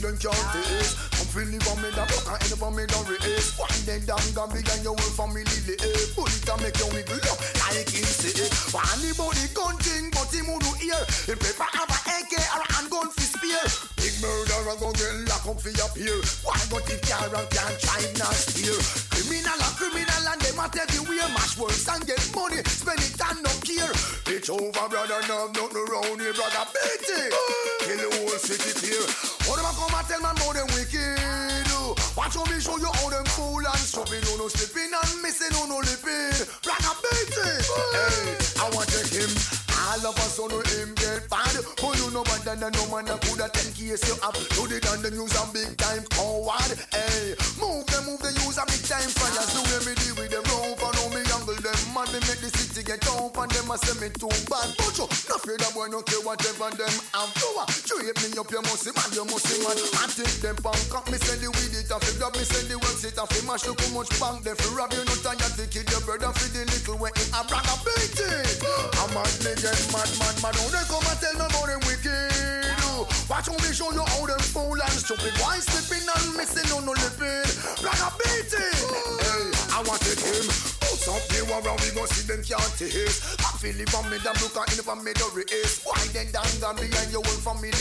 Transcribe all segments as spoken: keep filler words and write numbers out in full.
them can't face. I'm feeling for me that fuck and end up on me down the ace. One day down got big and your whole family the ace. Pull it and make your wiggle up like him say. Funny body gun thing but him who do hear. He prefer have a A K or a handgun for spear. Big murderer go get lock up for your peer. Why got if car and can't drive not steer. Criminal and criminal and them at everywhere. Mash works and get money, spend it and no care. It's over brother, no nothing around here brother. Beat it, kill the whole city here. All them a come and tell man how them wicked. Watch how me show you how them fool and stupid. No no slipping and missing, no no lipping. Brother beat it, hey, I want to him. All of us on him get bad. For you no better than no man that could have ten case you up. Do it on the news and big time coward. Hey, move them, move the use and big time fires. The way me deal with them rope and how me angle them. Man, they make the city get up and them a send me too bad. But you, no fear that boy no care whatever them have to. You hit me up, you must see man, you must see man. I take them punk up, me send the weed it off. You grab me send the website off. You mash look how much punk they free rob. You no time you take it, your brother feed the little way in a brag a beat it. I'm a nigga mad, mad, mad. How they come and tell no more them wicked. Watch how we show you how them fool and stupid. Why slipping and missing on no lipping. Brag a beat it. Hey, I want to him. What's up they war and we gon' see them can't taste. I feel it from me them look and it from me the race. Why them dance and behind your whole family.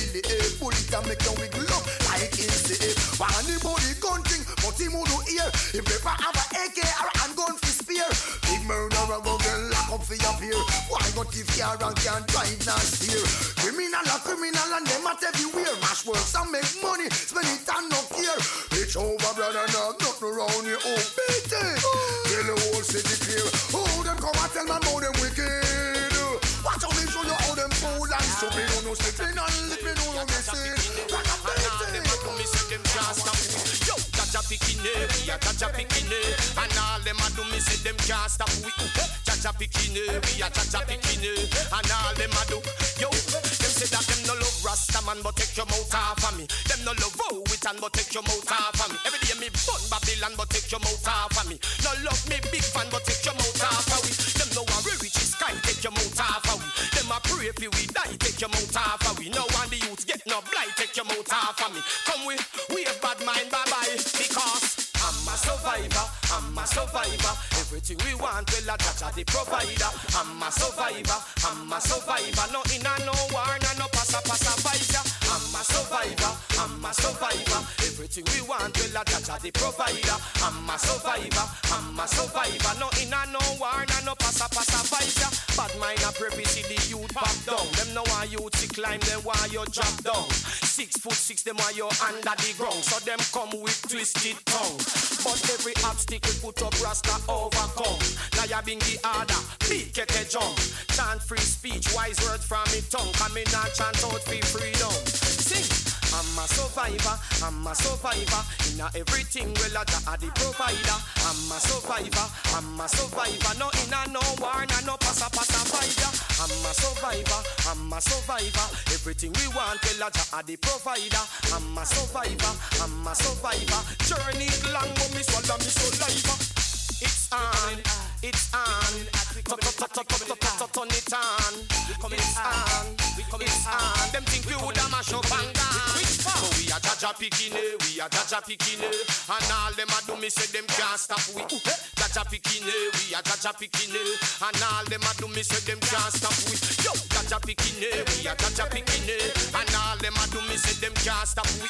Pull it and make your wig look like it's the ape. But anybody gun thing, but him who do hear. If they have an A K or a handgun for spear. Big murderer go get lock up for your peer. Why got if car and can't drive not steer. Criminal and criminal and them at everywhere. Mash works and make money, spend it and no care. It's over brother, now nothing around you. Oh, beat it, kill the whole city clear. Oh, them come and tell man how them wicked. Watch how they show you how them fool and stupid. No, no, slipping and lipping, no, no, missing. Like a baby. Yo, Jaja picking it, yeah, Jaja picking it. And all them a do me say them can't stop we. Jaja picking it, yeah, Jaja picking it. And all them a do, yo. Them say that them no love Rasta man, but take your mouth off of me. Them no love Owitan, but take your mouth off of me. Every day me burn Babylon, but take your mouth off of me. No love me big fan, but take your mouth off of me. Them no one will reach his sky, take your mouth off of me. Them a pray if we die, take your mouth off of me. No one the youth get no blight, take your mouth off of me. Come with, we have bad mind, bye bye, because I'm a survivor, I'm a survivor. Everything we want, well, a Jaja the provider. I'm a survivor, I'm a survivor. No inna no war, no pasa pasa fighter. I'm a survivor, I'm a survivor. Everything we want, well, a Jaja the provider. I'm a survivor, I'm a survivor. No inna no war, no pasa pasa fighter. Bad mind a preppy see the youth pop down. Them no want you to climb, them want you drop down. Six foot six, them want you under the ground. So them come with twisted tongue. But every obstacle put up Rasta overcome. Now you being the other, peak at the jump. Chant free speech, wise words from me tongue. Come in and chant out for freedom. Sing, I'm a survivor, I'm a survivor. In a everything, well, I the provider. I'm a survivor, I'm a survivor. No in a no war, no pasa pasa fighter. I'm a survivor, I'm a survivor. Everything we want, well, I the provider. I'm a survivor, I'm a survivor. Journey long, but me swallow me saliva. It's on, it's on. Turn it on. It's on, it's on. Them think we woulda mash up and gone. So we a Jaja picking it, we a Jaja picking it. And all them a do me say them can't stop we. Jaja picking it, we a Jaja picking it. And all them a do me say them can't stop we. Yo, Jaja picking it, we a Jaja picking it. And all them a do me say them can't stop we.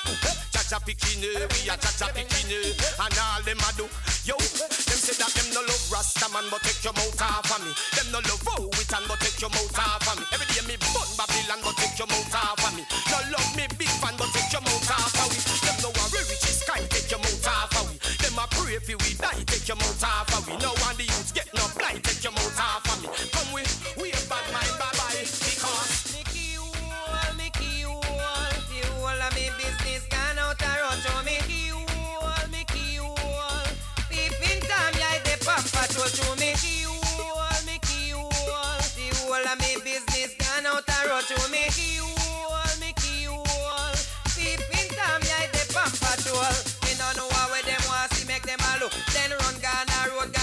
Jaja picking it, we a Jaja picking it. And all them a do, yo. Them say that them no love Rasta man, but take your mouth off of me. Them no love Owitan, but take your mouth off of me. Every day me burn Babylon, but take your mouth off of me. No love me big fan, but take your mouth off of we. Them no one will reach his sky, take your mouth off of we. Them a pray if we die, take your mouth off of we. No one the youth get no blight, take your mouth off of me. Come with, we have bad mind, bye bye, because Mickey Wall, Mickey Wall, the whole of me business gone out a run to Mickey Wall, Mickey Wall. Peeping time like the papa told to Mickey Wall, Mickey Wall, the whole of me business gone out a run to Mickey Wall, Mickey Wall. Peeping time like the papa told. We don't know how them want see make them a look. Then run gone a road.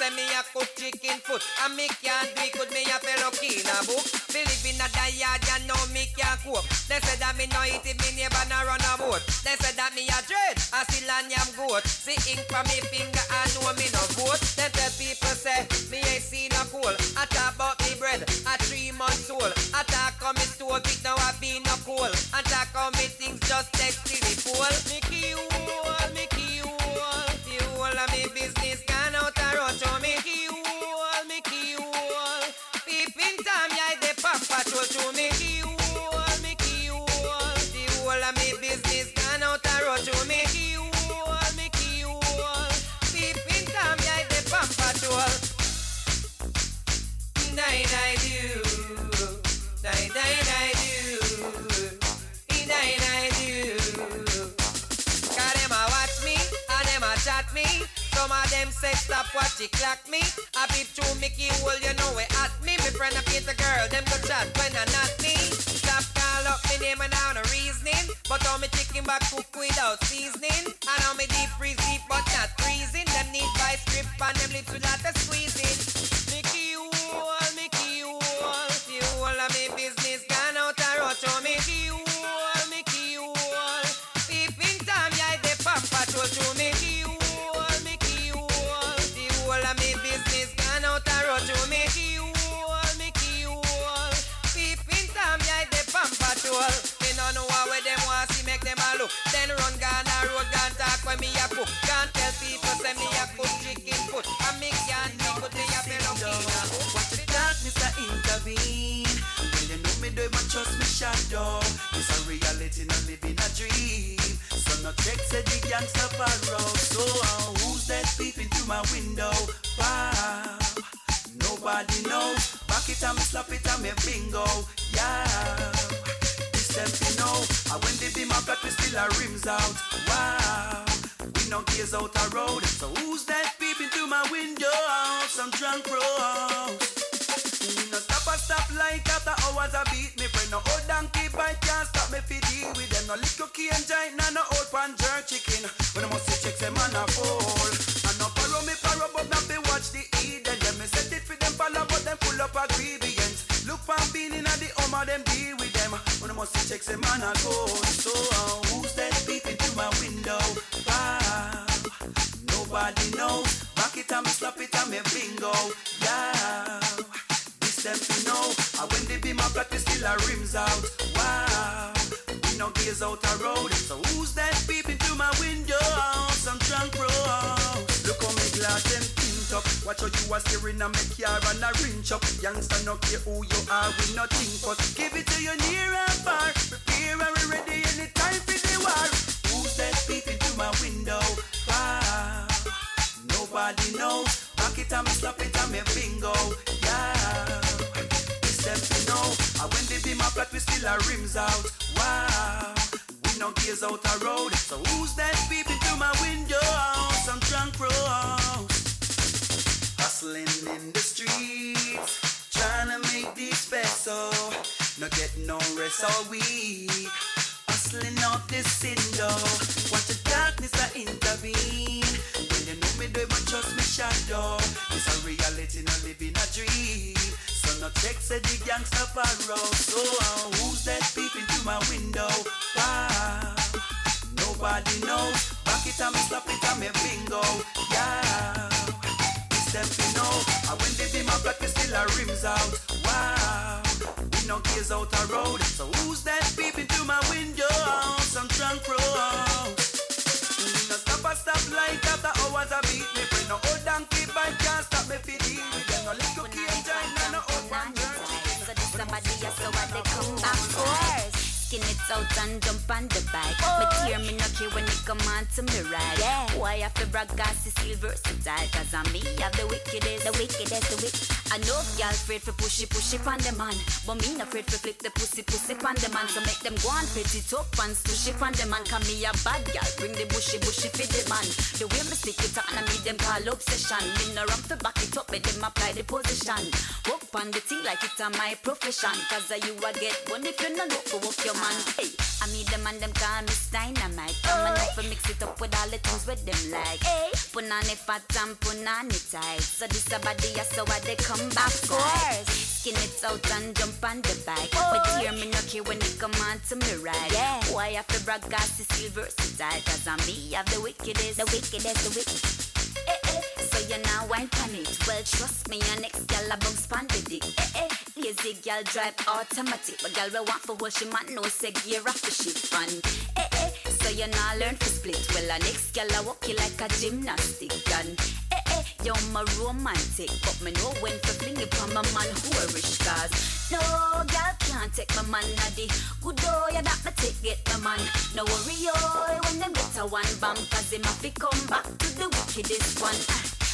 say me a cook chicken foot, and me can't do it with me a perukina book. Me live in a diad and now me can't cope. They say that me no eat if me neighbor no run a boat. They say that me a dread, I still a yam goat. See ink from me finger and know me no goat. They tell people say me ain't seen no coal. I talk about me bread, a three months old. I talk on me stove it now I be no coal. I talk on me things just take till the pole. Me key wall, me key wall. The whole of me business can out a rush. Oh, me key wall, me key wall. Peeping time, yeah, they pop patrol. Oh, me key wall, me key wall. The whole of me business can out a rush. Oh, me key wall, me key wall. Peeping time, yeah, they pop patrol. Dai dai do, dai dai dai do, dai dai do. 'Cause them a watch me, and them a chat me. Some of them say stop watch it clock me. I peep through Mickey hole, you know it at me. Me friend a paint a girl, them go chat when I not me. Stop call up me name and I no reasoning. But all me chicken back cook without seasoning. And all me deep freeze deep but not freezing. Them need by script and them lips without a squeezing. Mickey hole, Mickey hole. The whole of me business gone out a rush. Oh, Mickey hole, Mickey hole. Peeping time, yeah, they pop patrol through me key wall, me key wall. The whole of me business gone out a road through me key wall, me key wall. Peeping time, yeah, they pop patrol. They don't know how where them want see, make them a look. Then run gone a road, gone talk when me a cook. Can't tell people, say me a cook chicken foot. And me can't do good, me a fellow king. Watch the darkness that intervene. When you know me do it, but trust me shadow. It's a reality, not living a dream. So no check said the gangster around. So uh, who's that peeping through my window? Wow, nobody knows. Back it and me slap it and me bingo. Yeah, this them you know. And when they be my black we still our rims out. Wow, we no gears out the road. So who's that peeping through my window? Some drunk bro. We no stop a stop light after hours a beat. Me friend no old donkey bite can't stop me fi deal with them. No little key and giant, nah no old pan jerk chicken. When I must see checks them man a fall. And no paro me paro but not be watch the Eden. Them me set it for them follow but them pull up a grievance. Look pan bean inna the home of them deal with them. When I must see checks them man a gold. So uh, who's that peeping through my window? Wow, nobody knows. Back it and me slap it and me bingo. Yeah, them to know, and when they be my black, they still our rims out. Wow, we no gaze out a road. So who's that peeping through my window? Some drunk bro. Look how me glass them tint up. Watch how you are staring at me car and a rinch up. Youngster no care who you are, we nothing but give it to you near and far. Prepare and we ready anytime for the war. Who's that peeping through my window? Wow, nobody knows. It and me slap it and me bingo, yeah. It's them to know, and when they be my flat we still our rims out. Wow, we no gaze out a road. So who's that peeping through my window? Some drunk bros hustling in the streets, trying to make these peso. Not get no rest all week, hustling off this window. Watch the darkness I intervene. You know me do it, but trust me shadow. It's a reality, not living a dream. So no check said the gangster around. So uh, who's that peeping through my window? Wow, nobody knows. Back it and me slap it and me bingo. Yeah, it's them to know. And when they be my black, we still our rims out. Wow, we no gaze out a road. So who's that peeping through my window? Some drunk bros. No stop a stop light after hours a beat me. When no old donkey bike can't stop me for deal with them. No little key and giant and no old man jerk chicken. So this somebody else so what they come back for. Skin it out and jump on the bike. Oh. Me tear me no care when it come on to me ride. Yeah. Why I feel broadcast is still versatile. Cause I'm me, I'm the wickedest, the wickedest, the wicked. I know y'all afraid for pushy, pushy pan the man. But me not afraid for flick the pussy, pussy pan the man. So make them go on pretty top and sushi pan the man. Cause me a bad y'all, bring the bushy, bushy fit the man. The way me stick it on, I meet them call obsession. Me no ramp to back it up, but them apply the position. Walk on the thing like it's a my profession. Cause I you a get one if you no look for walk your man. Hey, I mean them and them call me Dynamite. Come on up and mix it up with all the things with them like. Hey. Put on it fat and put on it tight. So this a body I saw why they come back. Of course. Skin it out and jump on the bike. Oh. But hear me no care when it come on to me right. Yeah. Why have to broadcast is still versatile? Cause on me have the wickedest. The wickedest, the wickedest. So you now wine pan it. Well trust me, your next gal a bounce pan the dick. Eh eh, lazy gal drive automatic. But gal we want for what she might know say gear off the shit fun. Eh eh, so you now learn to split. Well a next gal a walk you like a gymnastic gun. Eh eh, you're my romantic, but me know when to fling it on my man who a rich cause. No gal can't take my man naddy. Good oh yeah that me take it my man. No worry oh when them get a one bump cause they must be come back to the wickedest one.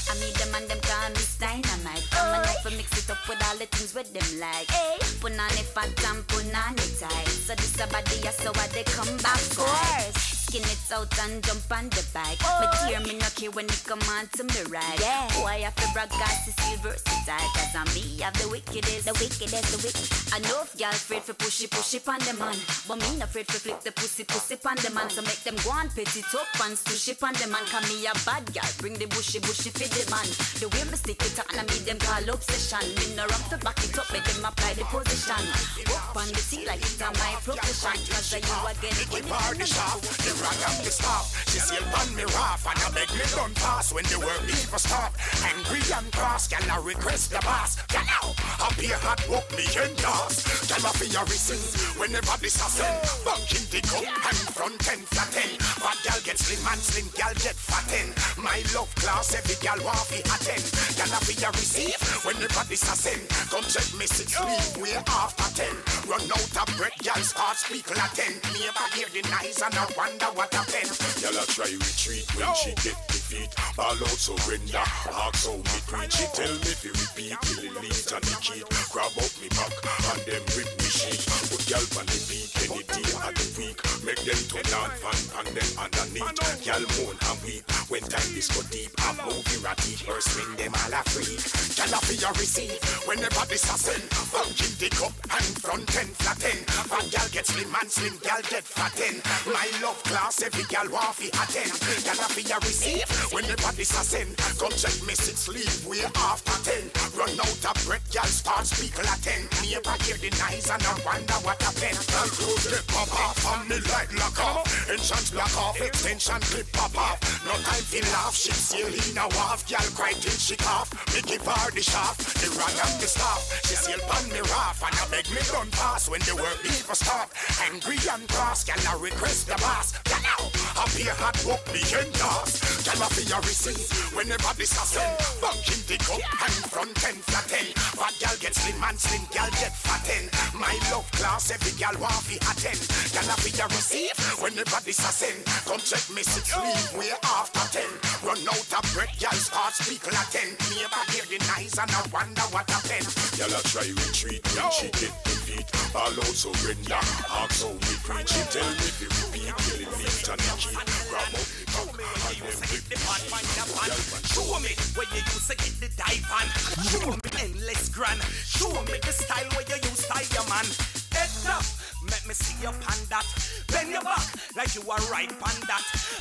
I mean them and them call me Dynamite. Come on up and mix it up with all the things with them like. Hey. Put on it fat and put on it tight. So this a body I saw why they come back. Of course. Skin it out and jump on the bike. Oh. But hear me no care when it come on to me right. Yeah. Why have to broadcast is still versatile. Cause on me have the wickedest. The wickedest, the wickedest. I know if y'all afraid for pushy pushy pan the man. But me not afraid for flip the pussy pussy pan the man. So make them go on petty top and sushi pan the man. Cause me a bad girl. Bring the bushy bushy fit. Man. The way me stick it on, I made them call obsession. Me no rock to back it up, make them apply the position. Up on the sea like it's a my profession. Cause I you again, give me the shop. The rock up the stop, she still bun me rough. And I make me done pass when the work people stop. Angry and cross, can I request the boss? Can I up here hot, walk me in yours? Can I feel your reasons whenever this happen? Buck in the cup and front end flatten. Bad gal get slim and slim gal get fatten. My love class, every gal waffy attend, can I be a receive when the body's a sin? Come check me six week, we're after ten. Run out of breath, y'all start speak Latin. Never hear the noise and I wonder what happened. Y'all a try retreat when she get defeat. All out surrender, ask how me treat. She tell me if you repeat, till it leads and the kid. Grab out me back and then rip me sheet. Put y'all on the beat any day of the week. Make them turn on fan and then underneath. Y'all moan and weep when time is so deep. I'm moving right. Or swing them all a free. Can I feel your receive whenever this a sin? Funk in the cup and front end flatten. Bad gal get slim and slim gal get fatten. My love class every gal waffy attend. Can I feel your receive whenever this a sin? Come check me six leave we're after ten. Run out of breath gal start speak Latin. Never hear the noise and I wonder what happened. Gal close clip pop off and me light lock off. Entrance block off, extension clip pop off. No time to laugh, ship seal in a waft. Y'all cry till she cough, me give her the shaft. The rock and the staff, she still pan me rough. And I beg me don't pass when the work people stop. Angry and cross, can I request the boss? Can I up here hot walk me in yours? Can I feel your receipt whenever this a sin? Funk in the cup and front end flatten. Bad y'all get slim and slim y'all get fatten. My love class, every y'all waffy attend. Can I feel your receipt whenever this a sin? Come check me six leave, we're after ten. Run out of breath, y'all start speak Latin. Never hear the noise and I wonder what happened. Y'all a try retreat when she get defeat. All out surrender, ask how we treat. She tell me if you repeat, till it leads and it keep. Grab out the tongue and then flip the sheet. Show me where you used to get the dive on. Show me endless grand. Show me the style where you used to your man. Head up, make me see your pan that. Bend your back like you are right pan that.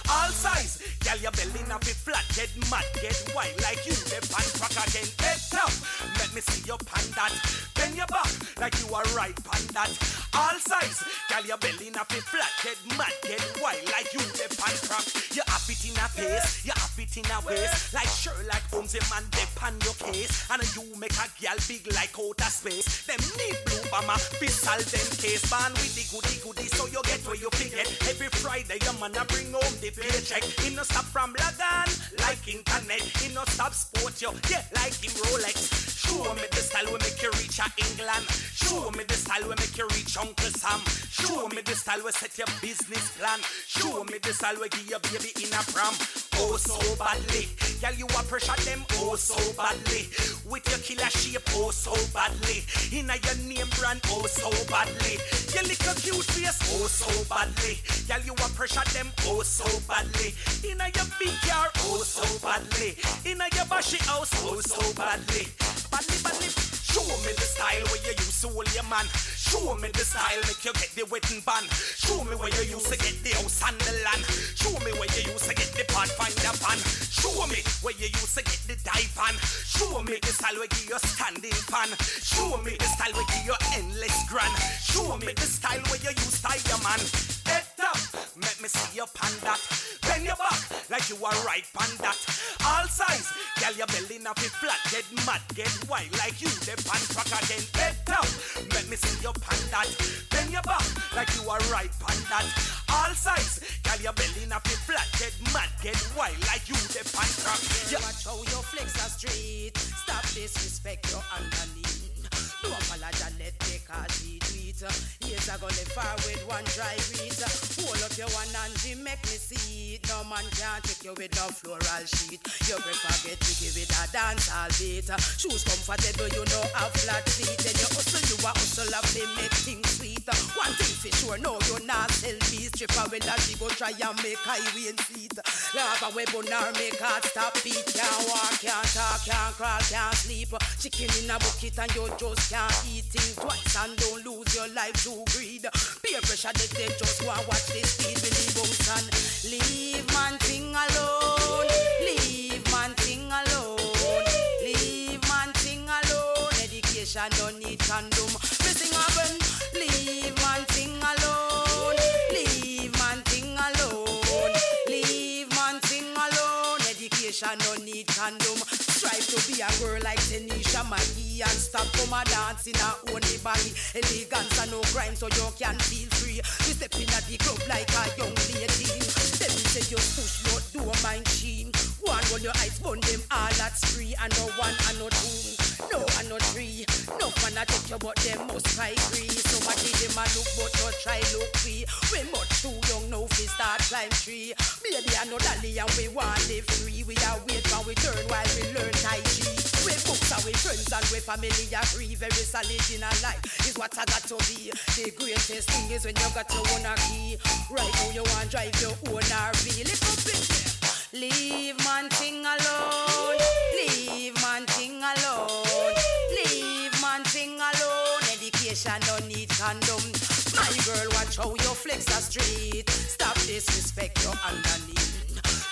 All size, girl your belly not be flat. Get mad, get white like you the pan crack again. Head up, make me see your pan that. Bend your back like you are right pan that. All size, girl your belly not be flat. Get mad, get white like you the pan crack. You have it in a face, you have it in a waist. Like Sherlock Holmes, a man they pan your case. And you make a girl big like outer space. Them need blue bomber, pistol. Them case man with the goody goody, so you get where you forget. Every Friday your man a bring home the paycheck. He no stop from Lagan like internet. He no stop sport you, yeah, like him Rolex. Show me the style we make you reach a England. Show me the style we make you reach Uncle Sam. Show me the style we set your business plan. Show me the style we give your baby in a pram. Oh so badly, girl you a pressure them oh so badly. With your killer shape oh so badly. In a your name brand oh so badly. Badly. Your little cute face, oh so badly. Girl, you a pressure them, oh so badly. Inna your big car, oh so badly. Inna your bashy house, oh so badly. Badly, badly. Show me the style where you use to hold your man. Show me the style make you get the wedding band. Show me where you use to get the house and the land. Show me where you use to get the pan from the pan. Show me where you use to get the dive pan. Show me the style where you standing pan. Show me the style where you endless grand. Show me the style where you use style your man. Head up, make me see your pan that. Bend your back like you are right pan that. All size, girl your belly not be flat. Get mad, get wild like you the pan track again. Head up, make me see your pan that. Bend your back like you are right pan that. All size, girl your belly not be flat. Get mad, get wild like you the pan track. Yeah. Watch how you flex the street. Stop disrespect your underneath. No apologize, let me cause he tweet. Yes, I go live far with one dry read. Hold up your one and you make me see it. No man can't take you with no floral sheet. You prefer get to give it a dance all beat. Shoes comfortable, you know have flat feet. And you hustle, you a hustle up, they make things sweet. One thing for sure, no, you not sell me. Stripper will not she go try and make highway and seat. Laugh away, but now make her stop beat. Can't walk, can't talk, can't crawl, can't sleep. Chicken in a bucket and you just can't eat things twice and don't lose your life to greed. Peer pressure, they, they just want to watch this speed. We leave out and leave man thing alone. Leave man thing alone. Leave man thing alone. Education don't need condom. Missing heaven. Leave man thing alone. Leave man thing alone. Leave man thing alone. Education don't need condom. Strive to be a girl like Tanisha Maggie and stop from a dance in her only body. Elegance and no crime, so you can feel free. You step in at the club like a young lady. Them say you push, you don't mind sheen. One on your eyes, burn them all at spree. And no one, and no two, no and no three. No man a take you, but them must try free. So much them a look, but no try look free. We much too young now we start climb tree. Maybe I know Dali and we want live free. We are wait when we turn while we learn. We books and we friends and we family agree. Very solid in our life is what I got to be. The greatest thing is when you got your own key. Right now you want drive your own R V. Lift up it. Leave man thing alone. Leave man thing alone. Leave man thing alone. Education don't need condom. My girl, watch how you flex the street. Stop disrespect your underneath.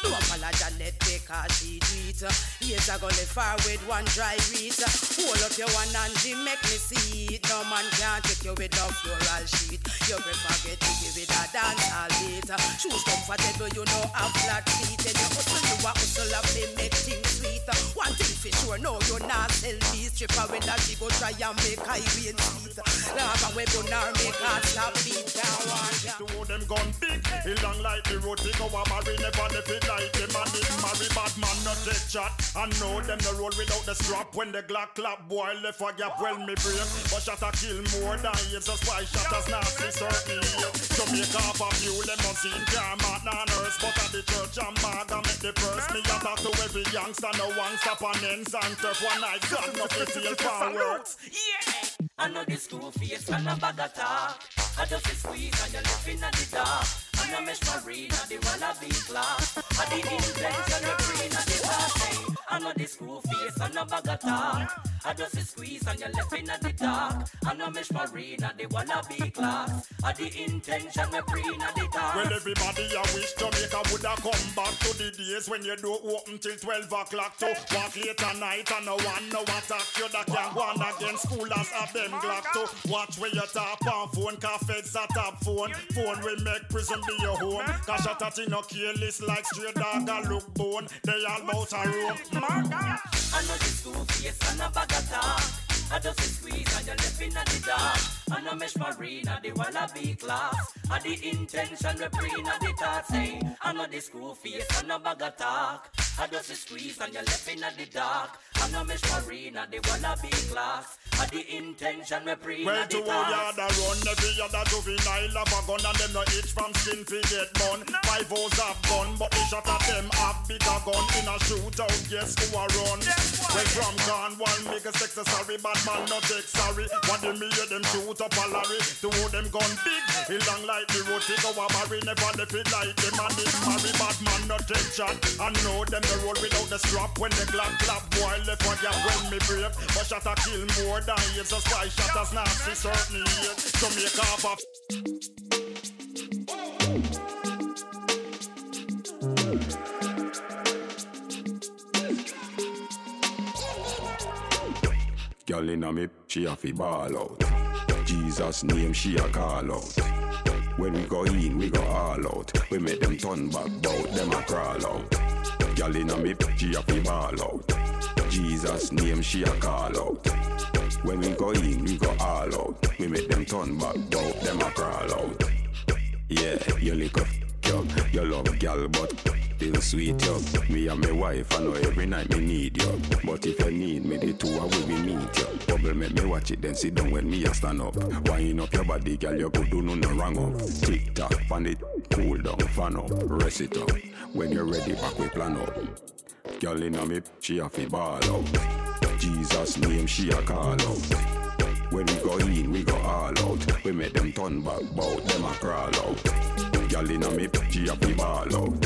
No apologize, let me cause she tweet. Yes, I go live far with one dry read. Hold up your one and she make me see it. No man can't take you with no floral sheet. You prefer get to give it a dance all later. Shoes comfortable, you know have flat feet. And you hustle, you a hustle up, they make things sweet. One thing for sure, no, you not sell me. Stripper when that she go try and make highway and seat. Laugh away, but now make her stop beat. Two of them gone big, he long like the road. They go a marry, never never like them and it marry bad man not take chat. I know them no roll without the strap. When the Glock clap boy left a gap well me brain. But shot a kill more than it's a spy shot as nasty certainly. To make up a few them not seen drama and nurse. But at the church I'm mad and make the purse. Me a talk to every youngster no one stop and ends and turf one night. God not the seal for works. Yeah! I know this cool face and a bag of talk. I just squeeze and you're left in the dark. And I'm a marina, they wanna be class. I did influence and you're free in the dark. I know this cool face and a bag of talk. I just squeeze and you're left in the dark. And I'm a marina, they wanna be class. I did intention, you're free in the dark. Well, everybody, I wish Jamaica would have come back to the days when you don't open till twelve o'clock to walk late at night and no one no attack you that can go on against schoolers at them Glock to watch where you tap on phone. Cafes at tap phone. Phone will make prison be your home. Cash at a no careless like stray dog a look bone. They all bout a room. I know this school face and a bag of talk. I just squeeze and you're left in the dark. I know mesh marina they wanna be class. I the intention we bring in the thought say. I know this school face and a bag of talk. I just squeeze and you're left in the dark. I know mesh marina they wanna be class. But the intention we bring well, to all yard a run, every other juvenile have a gun and them no itch from skin to get bun. Five hoes have gun, but the shot at them have bigger gun. In a shootout, guess who a run? Well, from Cornwall, make a sex sorry, bad man no take sorry. What do me hear them shoot up a lorry? To all them gone big, he long like the road, take a marry, never left it like them and it marry, bad man no take shot. I know them the roll without the strap when the Glock clap, boil the fire when me brave. But shot a kill more than AIDS. That's why shot as nasty certainly hate. So make off of girl inna me, she a fi ball out. Jesus name she a call out. When we go in, we go all out. We make them turn back, bout them a crawl out. Y'all inna me, she a fi ball out. Jesus name, she a call out. When we go in, we go all out. We make them turn back, bout them a crawl out. Yeah, you lick up, yo. You love gal, but still sweet, yo. Me and my wife, I know every night me need you. But if you need me, the two I will be meet you. Bubble make me watch it, then sit down when me a stand up. Wind up your body, girl, you could do no wrong up. Tick tock, fan it, cool down, fan up, rest it up. When you're ready, back we plan up. Girl inna me, she a fi ball out. Jesus name, she a call out. When we go in, we go all out. We make them turn back, bout them a crawl out. Girl inna me, she a fi ball out.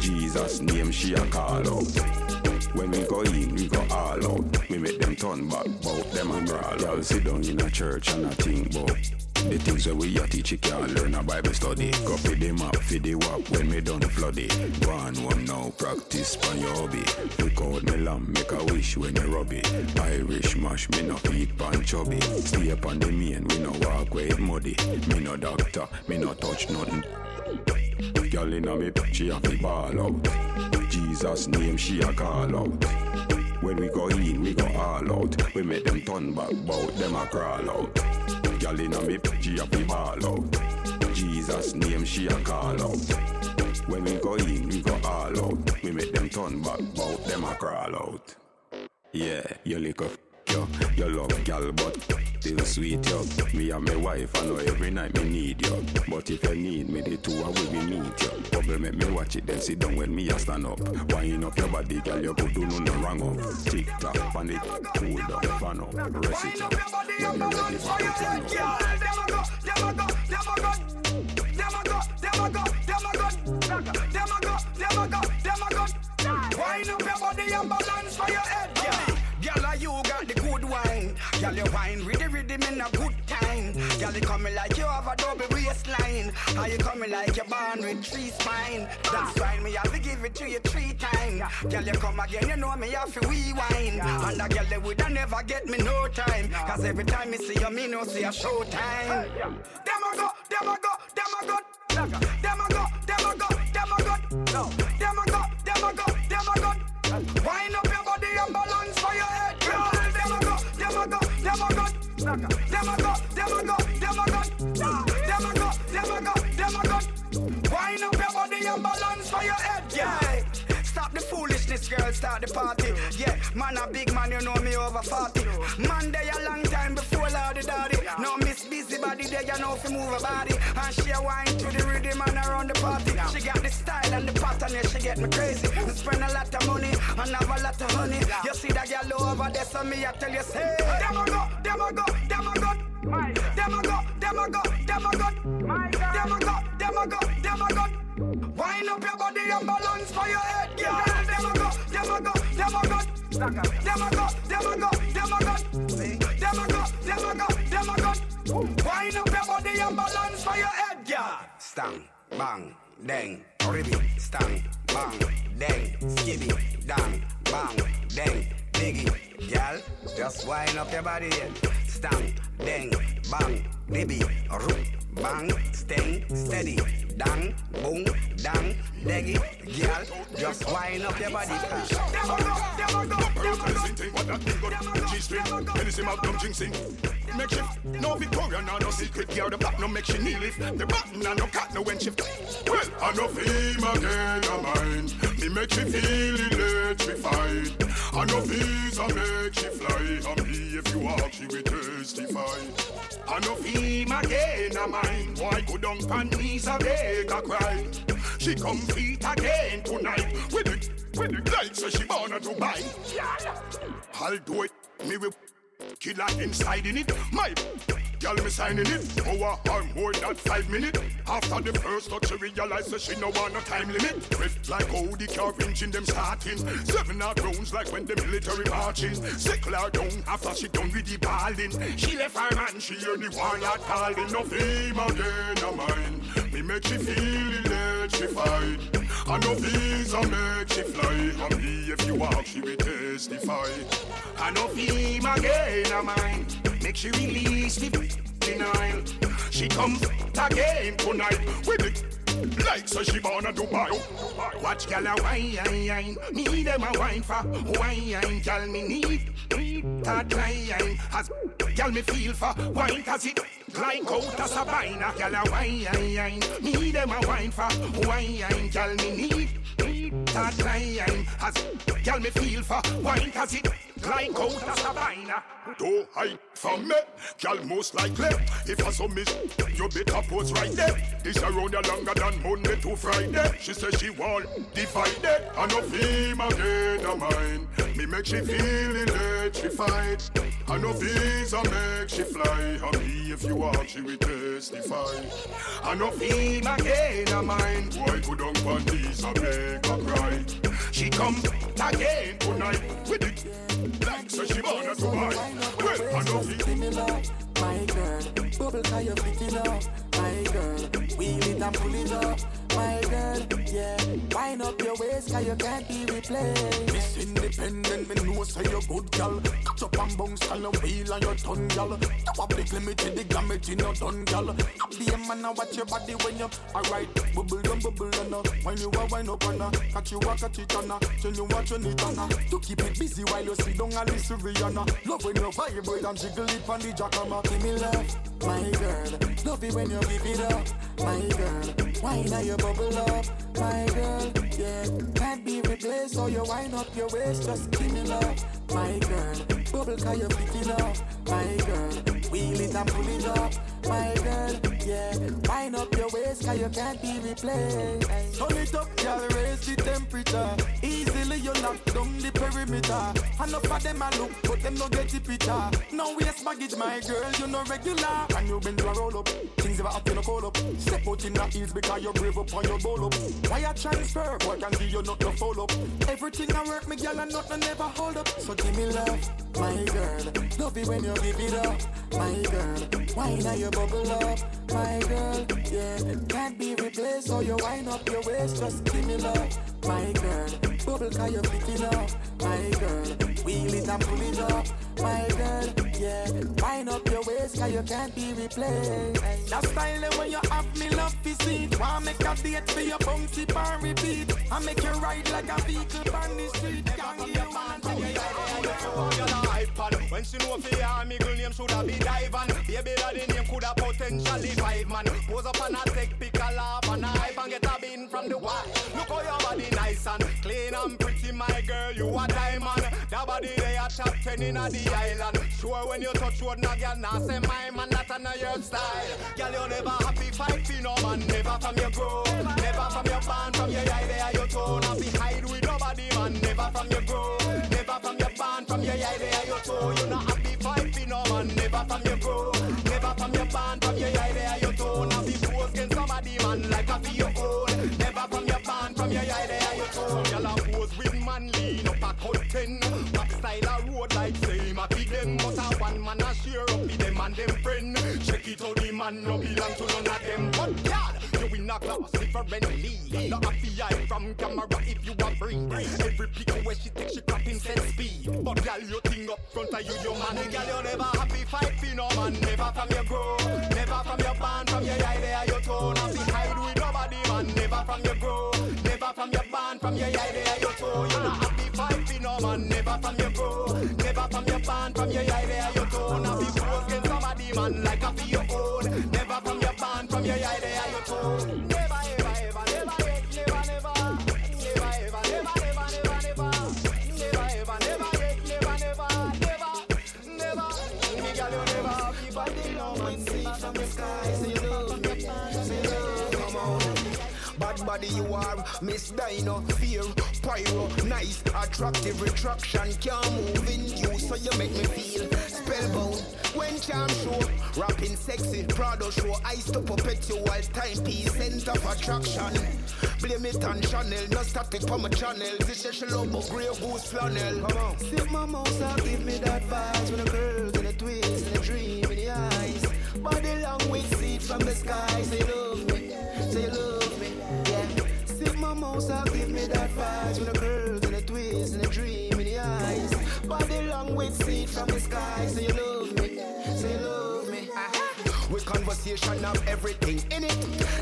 Jesus name, she a call out. When we go in, we go all out. We make them turn back, bout them and brawl. Y'all sit down in a church and a think bout the things that we a teach you can't learn a Bible study. Copy them up, feed the wap when me done flood it. Go on home now, practice on your hobby. Look out me lamb, make a wish when you rub it. Irish mash, me no eat pan chubby. Stay up on the main, we no walk where it muddy. Me no doctor, me no touch nothing. Y'all inna me, she a fi ball out. Jesus name, she a call out. When we go in, we go all out. We make them turn back, bout them a crawl out. Girl inna me, she a fi ball out. Jesus name, she a call out. When we go in, we go all out. We make them turn back, bout them a crawl out. Yeah, you lick up. Yo, you love gal, but still sweet, yo. Me and my wife, I know every night me need you. But if you need me, the two I will be meet you. Bubble make me watch it, then sit down when me a stand up. Wind up your body, girl, you could do no wrong up. Tick tock, pan it, cool down, fan up, rest it up. When you ready for the turn up. Never go, never go, never go, never go, never go, never go, never go, never go, never go. Wind up your body and balance for your head, yeah. Gyal, you got the good wine. Gyal, you wine with the rhythm in a good time. Gyal, you coming like you have a double waistline. How you coming like you're born with three spine? That's why me have to give it to you three times. Gyal, you come again, you know me have to rewind. And a gyal, you woulda never get me no time. Cause every time me see you, me no see a show time. Dem a go, dem a go, dem a go, dem a go, dem a go, dem a go, dem a go, dem a go, dem a go. Wind up your body and balance for your head, girl. Demago, demago, demago, demago, demago, demago, demago, demago, demago. Wind up your body and balance for your head, yeah. Stop the foolishness, girl, start the party. Yeah, man a big man, you know me over forty. Man day a long time before loudy daddy. No miss busy body, they you know if you move a body. And she a wine to the rhythm and around the party. She got the style and the pattern, yeah, she get me crazy. We spend a lot of money and have a lot of honey. You see that girl over there, so me I tell you, say Demago, Demago, Demago, Demago, Demago, Demago, Demago, Demago, Demago. Wind up your body and balance for your head, yeah. Demago, demago, demago, demago, demago, demago, demago, demago, demago. Wind up your body and balance for your head, yeah. Stang, bang, dang, ribby. Stang, bang, dang, skibby, dang, bang, dang, diggy. Girl, just wind up your body. Stang, dang, bang, ribby, root, bang, sting, steady. Dang, boom, dang, leggy, girl, just wind up your body. Demago, demago, demago, what that thing got? G-string, anything I've done, jinxing. Make shift, no Victoria, no, no secret, girl, the back no make she kneel it. The button, no, no cat, no when shift. Well, I know him again, I mind. He make she feel electrified. I know he's a make she fly. I'm here if you walk, she will testify. I know him again, I mind. Why go down on knees again? Cry. She compete again tonight with it, with it like so she born to buy. I'll do it, me will kill her inside in it. My Girl, me signing it. Hour or more than five minutes. After the first touch, she realized that she no want no time limit. Drift like how the car engine them starting. Seven hour rounds like when the military marches. Sickle her down after she done with the balling. She left her man, she heard the warlord calling. No fame again, no mind. Me make she feel electrified. And no visa make she fly. And me, if you walk, she will testify. And no fame again, no mind. Make she release the denial. She comes again tonight with it, like so she born a Dubai. Watch gal a wine, me dem a wine for wine. Gal me need a dine, as gal me feel for wine 'cause it like out a Sabina. Gal a wine, me dem a wine for wine. Gal me need a dine, as gal me feel for wine 'cause it. Like out a Sabina. Don't hide from me, girl, most likely. If I saw miss, you better pose right there. This around you longer than Monday to Friday. She says she won't divide it. And no fame again, no mind. Me make she feel electrified. And no visa make she fly. And me, if you want, she will testify. And no fame again, no mind. Why could on panties and make her cry? She comes again tonight with it. Like so she wanna to buy. Well, I know you my girl, bubble tie your pretty love. My girl, wheel it and pull it up. My girl, yeah, wind up your waist 'cause you can't be replaced. Miss Independent, me know say you're good, girl. Catch up and bounce, girl, your wheel and your tongue, girl. You have the glimity, the gamut in your done, girl. Be a man and watch your body when you alright. Bubble down, bubble down, when you a wind up and catch you a catch it and tell you what you need and to keep it busy while you sit down and listen to Rihanna. Love when you vibrate and jiggle it on the jackhammer. Give me love, my girl. Love it when you give it up, my girl. Wine and you bubble up, my girl, yeah. Can't be replaced, so you wind up your waist. Just give me love, my girl. Bubble 'cause you pick it up, my girl. Wheel it and pull it up, my girl, yeah. Wind up your waist 'cause you can't be replaced. Turn it up, girl, raise the temperature. Easily you lock down the perimeter. And up at them I look, but them no get the picture. No waste baggage, my girl, you no regular. And you been to a roll up, things ever up in a call up. Step out in the heels because you brave up on your bowl up. Why I transfer? Why can't give you not no fall up? Everything I work, me girl, and nothing never hold up. So give me love, my girl. Love it when you give it up, my girl. Wine and you bubble up, my girl, yeah. Can't be replaced, so you wind up your waist. Just give me love, my girl. Bubble 'cause you pick it up, my girl. Wheel it and pull it up, my girl, yeah. Wind up your waist 'cause you can't be replaced. That style when you have me love is it. Wanna make a date for your bouncy pan repeat. I make you ride like a vehicle on the street. Can't give you one to get out. When she know for your me girl name shoulda be diving. Baby that the name coulda potentially five man. Pose up and a take pick a laugh and a hype and get a bean from the wall. Look how your body nice and clean and pretty, my girl, you a diamond. That body they a top ten inna the island. Sure when you touch wood na girl na say my man that a your style. Girl you never happy fight for no man. Never from your groove, never from your band, from your eye there your tone. Happy hide with nobody man. Never from your groove, never from your band, from your eye there your tone. You not happy fight for no man. Never from your groove, never from your band, from your eye there your tone. Happy pose against somebody man like a for your own. Never from your band, from your eye there your tone. Girl a pose with man lean up a curtain. Back style a road like same a big them. But a one man a share up with them and them friend. Check it out the man no belong to none of them. But God, you in a class differently. Not a F B I from camera if you a bring. Every pick where she takes she crap in sense speed. But girl you think up front of you your man. Girl you never happy fight for no man. Never from your groove, never from your band, from your eye there your tone. Happy hide with nobody man. Never from your groove, never from your band, from your eye there your tone. You're not happy fight for no man. Never from your groove, never from your band, from your eye there your tone. Happy pose against somebody man like a for your own. Never from your band, from your eye there your tone. Never ever ever never never never never ever never never never never never ever never never never never me girl you never happy but you know man see from the sky. Say no, say no, come on. Bad bad body you are. Miss Dino, fear, pyro, nice, attractive, retraction. Can't move in you, so you make me feel spellbound. When charm show, rapping sexy, Prado show, eyes to perpetual timepiece, sense of attraction. Blame it on Chanel, no static for my channel. This is Shalomo, Grey Goose flannel. Come on. Sip my mouth out, give me that vibes. When the girls in the twist, in the dream, in the eyes. Body language, see it from the sky. Say love me, say love me, yeah. Sip my mouth out, give me that vibes. When the girls in the twist, in the dream, in the eyes. Body language, see it from the sky. Say love me, say love me. With conversation of everything in it.